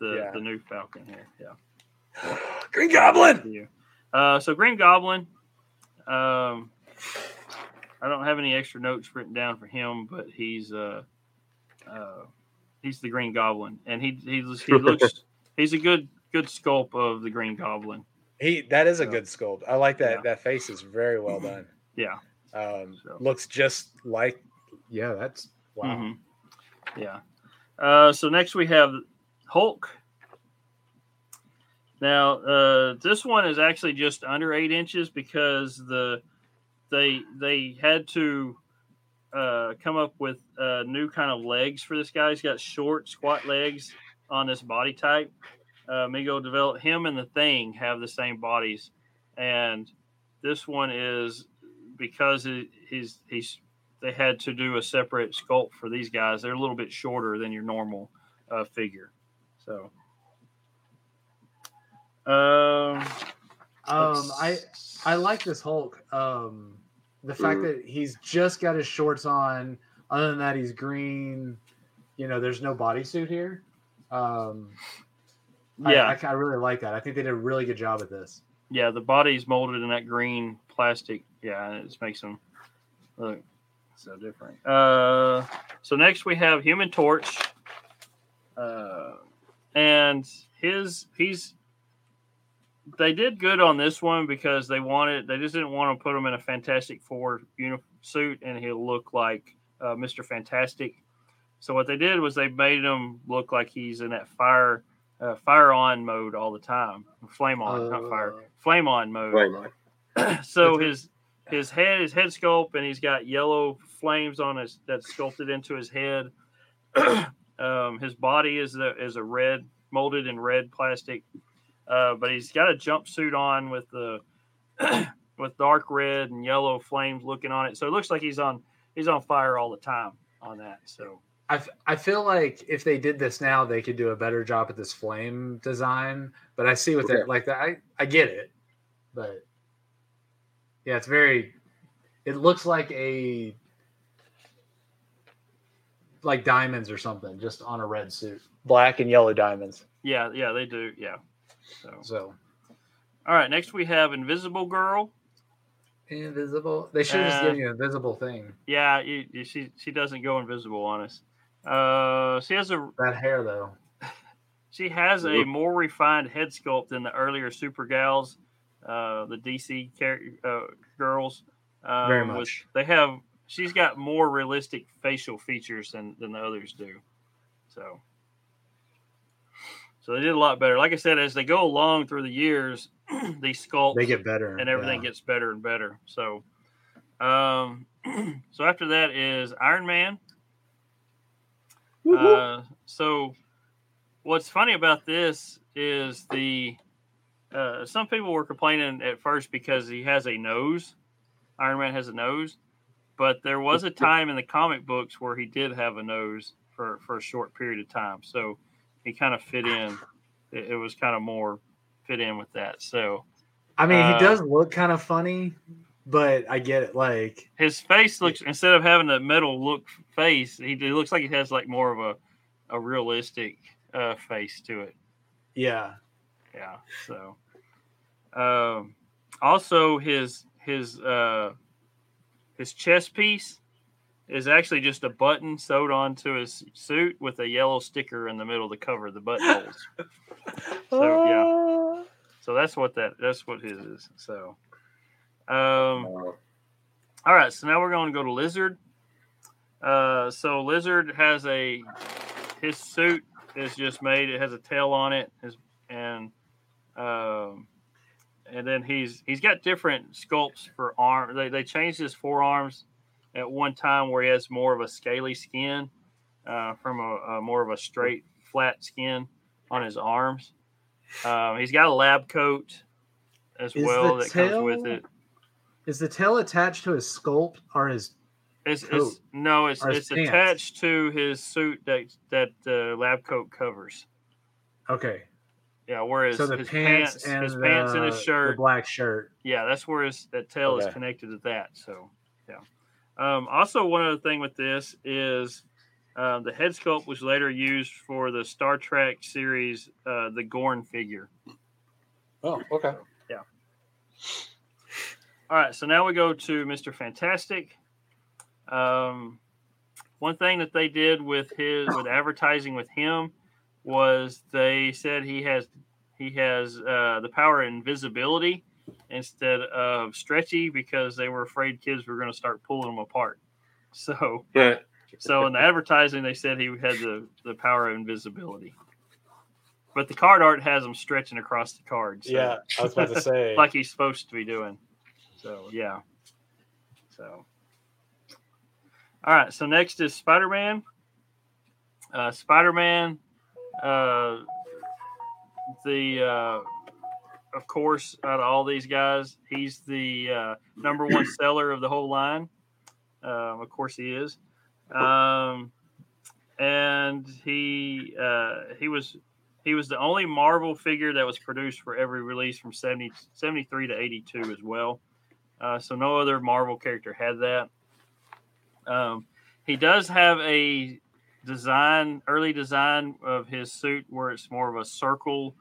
the new Falcon here. Yeah. Green Goblin. So Green Goblin. I don't have any extra notes written down for him, but he's the Green Goblin, and he's a good sculpt of the Green Goblin. That is a good sculpt. I like that. Yeah. That face is very well done. Yeah, looks just like That's wow. Mm-hmm. Yeah. So next we have Hulk. Now, this one is actually just under 8 inches because they had to come up with new kind of legs for this guy. He's got short, squat legs on this body type. Mego developed him and the Thing have the same bodies, and this one is because they had to do a separate sculpt for these guys. They're a little bit shorter than your normal figure, so. I like this Hulk. The fact that he's just got his shorts on. Other than that, he's green. You know, there's no bodysuit here. I really like that. I think they did a really good job at this. Yeah, the body's molded in that green plastic. Yeah, it just makes them look so different. So next we have Human Torch, and he's. They did good on this one because they just didn't want to put him in a Fantastic Four suit and he'll look like Mr. Fantastic. So what they did was they made him look like he's in that fire on mode all the time. Flame on, not fire. Flame on mode. So his head sculpt, and he's got yellow flames on his that's sculpted into his head. His body is a red, molded in red plastic. But he's got a jumpsuit on with the with dark red and yellow flames looking on it, so it looks like he's on fire all the time on that. So I feel like if they did this now, they could do a better job at this flame design. But I see with it like that, I get it, but yeah, it's very. It looks like diamonds or something just on a red suit, black and yellow diamonds. Yeah, they do. Yeah. So, all right. Next, we have Invisible Girl. They should have just given you an invisible thing. Yeah, she doesn't go invisible on us. She has that hair though. She has a more refined head sculpt than the earlier Super Gals, the DC girls. Very much. She's got more realistic facial features than the others do. So they did a lot better. Like I said, as they go along through the years, these sculpts they get better, and everything gets better and better. So, so after that is Iron Man. So, what's funny about this is some people were complaining at first because he has a nose. Iron Man has a nose, but there was a time in the comic books where he did have a nose for a short period of time. So. He kind of fit in. It was kind of more fit in with that. So, I mean, he does look kind of funny, But I get it. Like his face looks, instead of having a metal look face, it looks like it has like more of a realistic face to it. Yeah, yeah. So, also his chest piece is actually just a button sewed onto his suit with a yellow sticker in the middle to cover the buttonholes. So yeah, so that's what his is. So. All right, so now we're going to go to Lizard. So Lizard has his suit is just made. It has a tail on it, and then he's got different sculpts for arms. They changed his forearms at one time where he has more of a scaly skin, from a more of a straight flat skin on his arms. He's got a lab coat as well that comes with it. Is the tail attached to his sculpt or his? No, it's attached to his suit that the lab coat covers. Okay. Yeah, whereas so his pants and his shirt, the black shirt. Yeah, that's where that tail is connected to that. So yeah. Also, one other thing with this is the head sculpt was later used for the Star Trek series, the Gorn figure. Oh, okay. So, yeah. All right, so now we go to Mr. Fantastic. One thing that they did with advertising with him was they said he has the power of invisibility instead of stretchy because they were afraid kids were going to start pulling him apart. So, yeah. So in the advertising, they said he had the power of invisibility. But the card art has him stretching across the card. So. Yeah, I was about to say. Like he's supposed to be doing. So, yeah. So, all right. So, next is Spider-Man. Of course, out of all these guys, he's the number one seller of the whole line. Of course, he is. And he was the only Marvel figure that was produced for every release from 73 to 82 as well. So no other Marvel character had that. He does have a early design of his suit where it's more of a circle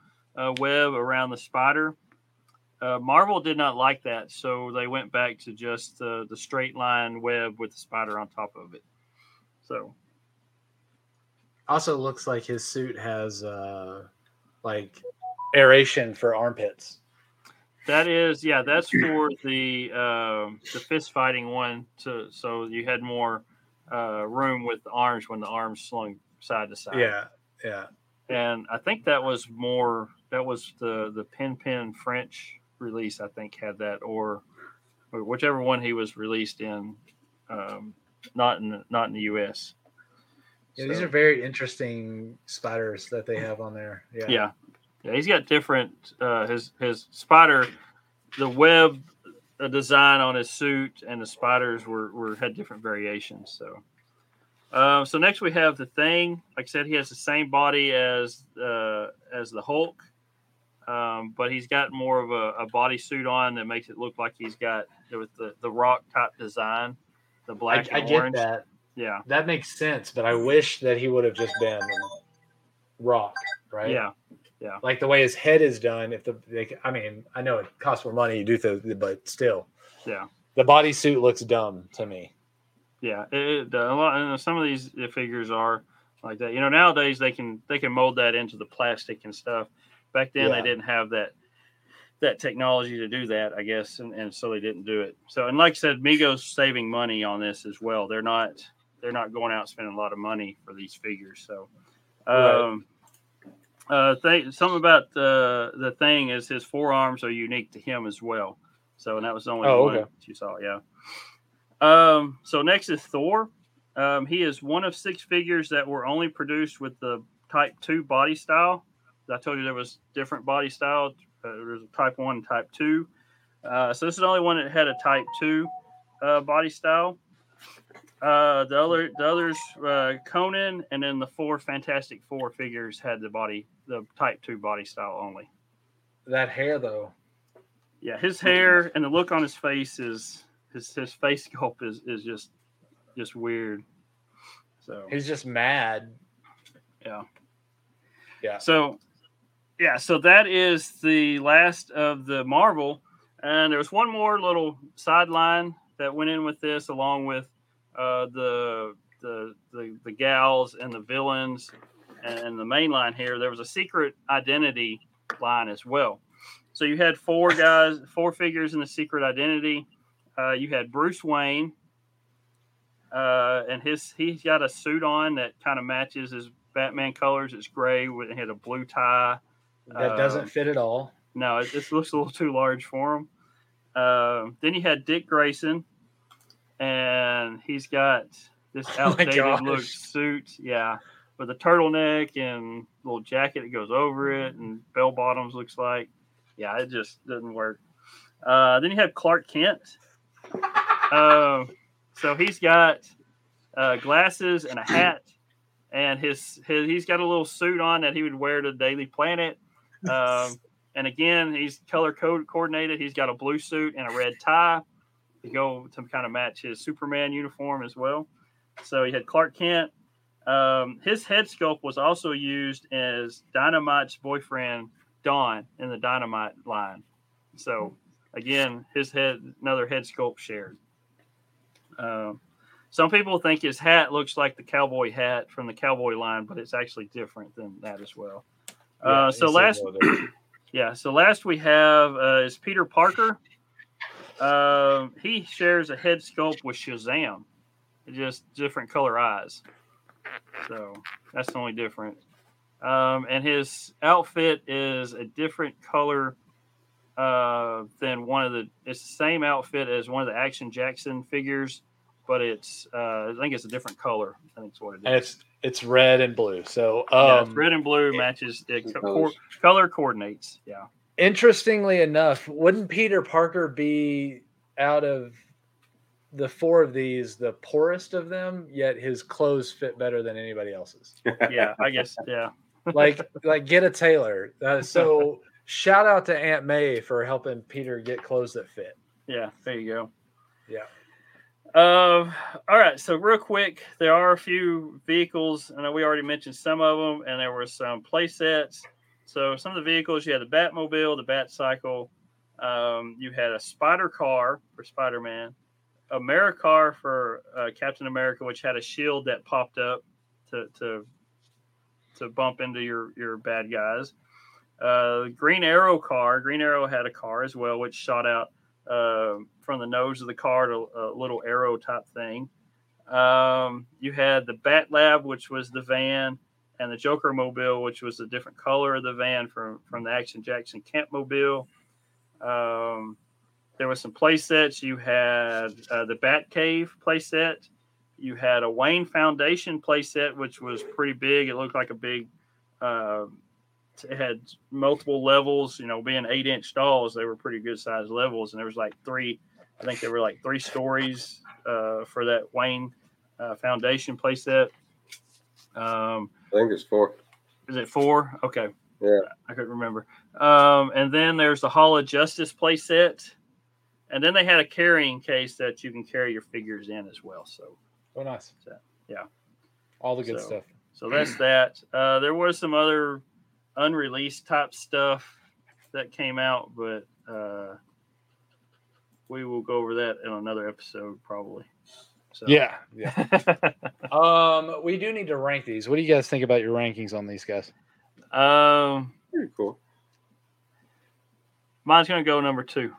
web around the spider. Marvel did not like that, so they went back to just the straight line web with the spider on top of it. So, also looks like his suit has like aeration for armpits. That is, yeah. That's for the fist fighting one. So you had more room with the arms when the arms slung side to side. Yeah, yeah. And I think that was more. That was the Pin French release. I think had that, or whichever one he was released in, not in the U.S. Yeah, so. These are very interesting spiders that they have on there. Yeah. Yeah. Yeah, he's got different his spider, the web design on his suit, and the spiders had different variations. So, so next we have the Thing. Like I said, he has the same body as the Hulk, but he's got more of a bodysuit on that makes it look like he's got with the rock type design, the black and orange. I get that. Yeah, that makes sense. But I wish that he would have just been rock, right? Yeah. Yeah, like the way his head is done. I know it costs more money to do that, but still, yeah, the bodysuit looks dumb to me. Yeah, some of these figures are like that. You know, nowadays they can mold that into the plastic and stuff. Back then they didn't have that technology to do that, I guess, and so they didn't do it. So, and like I said, Migos saving money on this as well. They're not going out spending a lot of money for these figures. So, right. Something about the Thing is his forearms are unique to him as well. So, and that was the only one that you saw, yeah. So next is Thor. He is one of six figures that were only produced with the Type 2 body style. I told you there was different body style. There was a Type 1 and Type 2. So this is the only one that had a Type 2 body style. The others, Conan, and then the four Fantastic Four figures had the Type 2 body style only. That hair, though. Yeah, his hair and the look on his face is his face sculpt is just weird. So he's just mad. Yeah. Yeah. So that is the last of the Marvel. And there's one more little sideline that went in with this, along with the gals and the villains and the main line here. There was a secret identity line as well. So you had four figures in the secret identity. You had Bruce Wayne, and he's got a suit on that kind of matches his Batman colors. It's gray with he had a blue tie. That doesn't fit at all. No, it looks a little too large for him. Then you had Dick Grayson, and he's got this outdated look suit, yeah, with a turtleneck and a little jacket that goes over it, and bell bottoms looks like. Yeah, it just doesn't work. Then you have Clark Kent. So he's got glasses and a hat, and his he's got a little suit on that he would wear to Daily Planet. And again, he's color code coordinated. He's got a blue suit and a red tie to go to kind of match his Superman uniform as well. So he had Clark Kent. His head sculpt was also used as Dynamite's boyfriend, Don, in the Dynamite line. So again, his head, another head sculpt shared. Some people think his hat looks like the cowboy hat from the cowboy line, but it's actually different than that as well. So last we have is Peter Parker. He shares a head sculpt with Shazam. Just different color eyes. So that's the only difference. And his outfit is a different color than one of the... It's the same outfit as one of the Action Jackson figures, but it's... I think it's a different color. I think it's what it is. And it's red and blue. So red and blue matches color coordinates. Yeah. Interestingly enough, wouldn't Peter Parker be out of the four of these the poorest of them? Yet his clothes fit better than anybody else's. Yeah, I guess. Yeah. like get a tailor. So shout out to Aunt May for helping Peter get clothes that fit. Yeah. There you go. Yeah. All right, so real quick, there are a few vehicles. I know we already mentioned some of them, and there were some play sets. So some of the vehicles, you had the Batmobile, the Batcycle. You had a Spider Car for Spider-Man, a AmeriCar for Captain America, which had a shield that popped up to bump into your bad guys. Green Arrow car. Green Arrow had a car as well, which shot out from the nose of the car to a little arrow type thing. You had the Bat Lab, which was the van, and the Joker Mobile, which was a different color of the van from the Action Jackson Camp Mobile. There was some play sets. You had the Bat Cave play set. You had a Wayne Foundation play set, which was pretty big. It looked like a big, it had multiple levels, you know, being 8-inch dolls, they were pretty good sized levels. And there was like three stories for that Wayne Foundation playset. I think it's four. Is it four? Okay. Yeah. I couldn't remember. And then there's the Hall of Justice playset. And then they had a carrying case that you can carry your figures in as well. So. Oh, nice. So, yeah. All the good stuff. So that's that. There was some other unreleased type stuff that came out, but we will go over that in another episode probably. So. Yeah. We do need to rank these. What do you guys think about your rankings on these guys? Pretty cool. Mine's gonna go number 2.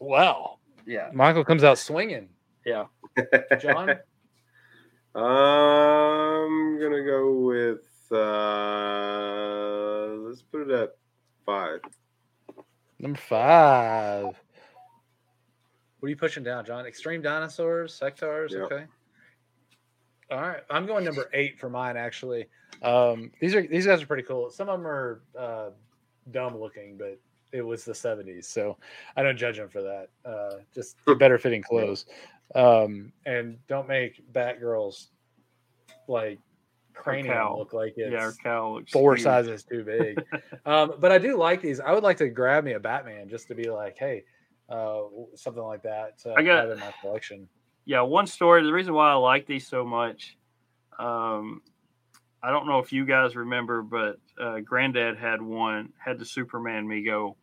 Wow. Yeah. Michael comes out swinging. Yeah. John. I'm going to go with, let's put it at 5. Number 5. What are you pushing down, John? Extreme Dinosaurs, Sectars, yep. Okay. All right. I'm going number 8 for mine, actually. These guys are pretty cool. Some of them are dumb looking, but it was the 70s, so I don't judge them for that. Just better fitting clothes. And don't make Batgirls like cranium look like it's four sizes too big. But I do like these. I would like to grab me a Batman just to be like, hey, something like that. I got in my collection. Yeah, one story. The reason why I like these so much, I don't know if you guys remember, but Granddad had the Superman Mego,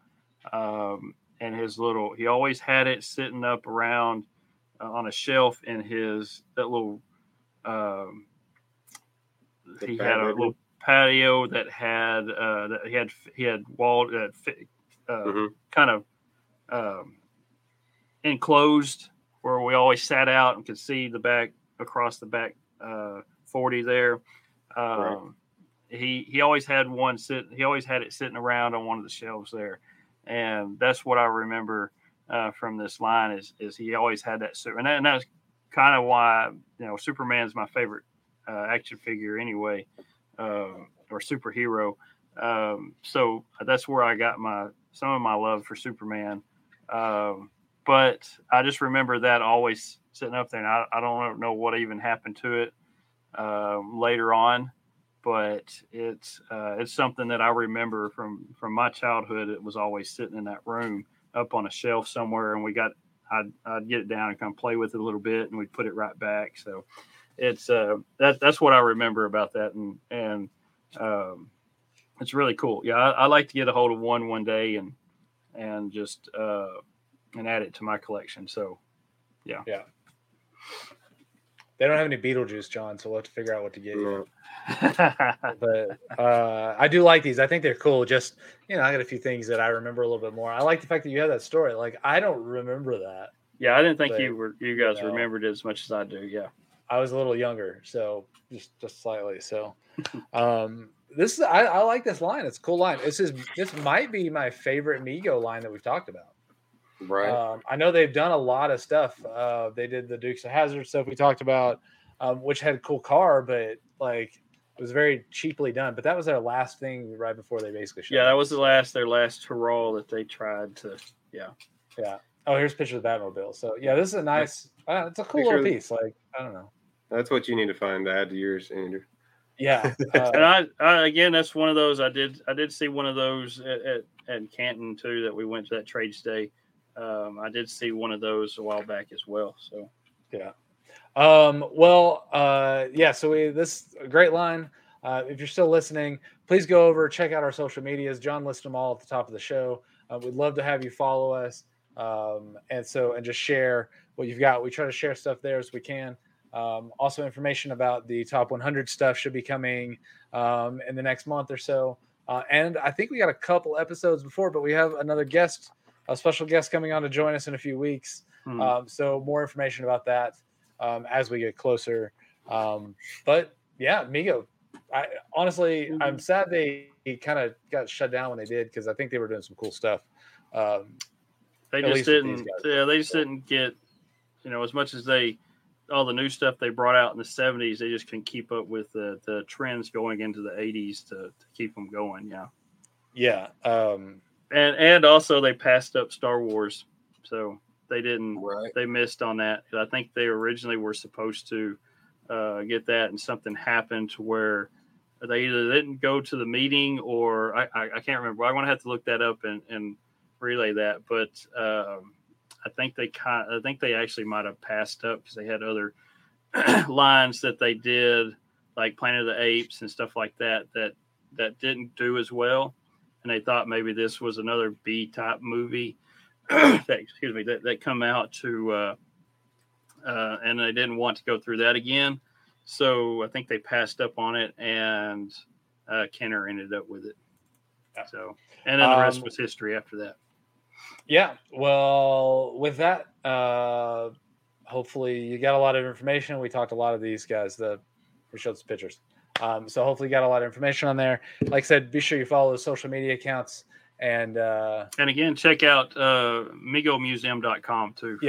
and his little. He always had it sitting up around on a shelf in his that little. He had a little patio that had walled kind of enclosed where we always sat out and could see the back across the back 40 there. Right. He always had one sit. He always had it sitting around on one of the shelves there, and that's what I remember from this line is he always had that. And that's kind of why Superman's my favorite action figure anyway, or superhero. So that's where I got some of my love for Superman. But I just remember that always sitting up there, and I don't know what even happened to it later on, but it's something that I remember from my childhood. It was always sitting in that room up on a shelf somewhere, and I'd get it down and kind of play with it a little bit, and we'd put it right back. So it's that's what I remember about that, and it's really cool. Yeah, I'd like to get a hold of one day and just and add it to my collection. So yeah. They don't have any Beetlejuice, John, so we'll have to figure out what to get you. But I do like these. I think they're cool. Just, I got a few things that I remember a little bit more. I like the fact that you have that story. Like, I don't remember that. Yeah, I didn't think you guys remembered it as much as I do. Yeah. I was a little younger, so just slightly. So this is I like this line. It's a cool line. This might be my favorite Mego line that we've talked about. Right. I know they've done a lot of stuff. They did the Dukes of Hazzard stuff we talked about, which had a cool car, but like it was very cheaply done. But that was their last thing right before they basically shut. Yeah, that was their last hurrah that they tried to. Yeah. Yeah. Oh, here's a picture of the Batmobile. So yeah, this is a nice. It's a cool little piece. Like I don't know. That's what you need to find to add to yours, Andrew. Yeah, and I again, that's one of those I did see one of those at Canton too that we went to that trade day. I did see one of those a while back as well. So, yeah. So this great line. If you're still listening, please go over, check out our social medias. John listed them all at the top of the show. We'd love to have you follow us. And just share what you've got. We try to share stuff there as we can. Also information about the top 100 stuff should be coming, in the next month or so. And I think we got a couple episodes before, but we have another guest, a special guest coming on to join us in a few weeks. So more information about that as we get closer. But yeah, Mego, I'm sad they kind of got shut down when they did because I think they were doing some cool stuff. They just didn't get, as much as all the new stuff they brought out in the 70s, they just couldn't keep up with the trends going into the 80s to keep them going. Yeah. Yeah. And also they passed up Star Wars, so they didn't. Right. They missed on that. I think they originally were supposed to get that, and something happened to where they either didn't go to the meeting or I can't remember. I'm gonna have to look that up and relay that. But I think they actually might have passed up because they had other lines that they did, like Planet of the Apes and stuff like that didn't do as well. And they thought maybe this was another B-type movie that come out to, and they didn't want to go through that again. So I think they passed up on it, and Kenner ended up with it. So, and then the rest was history after that. Yeah. Well, with that, hopefully you got a lot of information. We talked a lot of these guys. We showed some pictures. So hopefully you got a lot of information on there. Like I said, be sure you follow the social media accounts and again, check out megomuseum.com too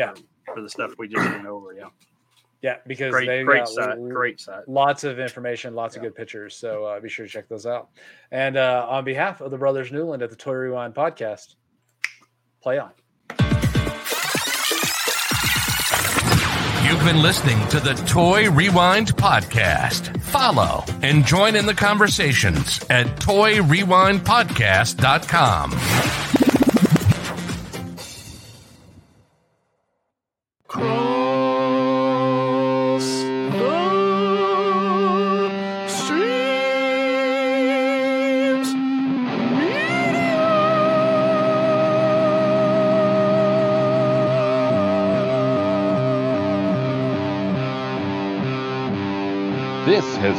for the stuff we just went over. Yeah. Yeah. Because they've got great site. Lots of information, lots of good pictures. So be sure to check those out. And on behalf of the Brothers Newland at the Toy Rewind podcast, play on. You've been listening to the Toy Rewind Podcast. Follow and join in the conversations at toyrewindpodcast.com. This has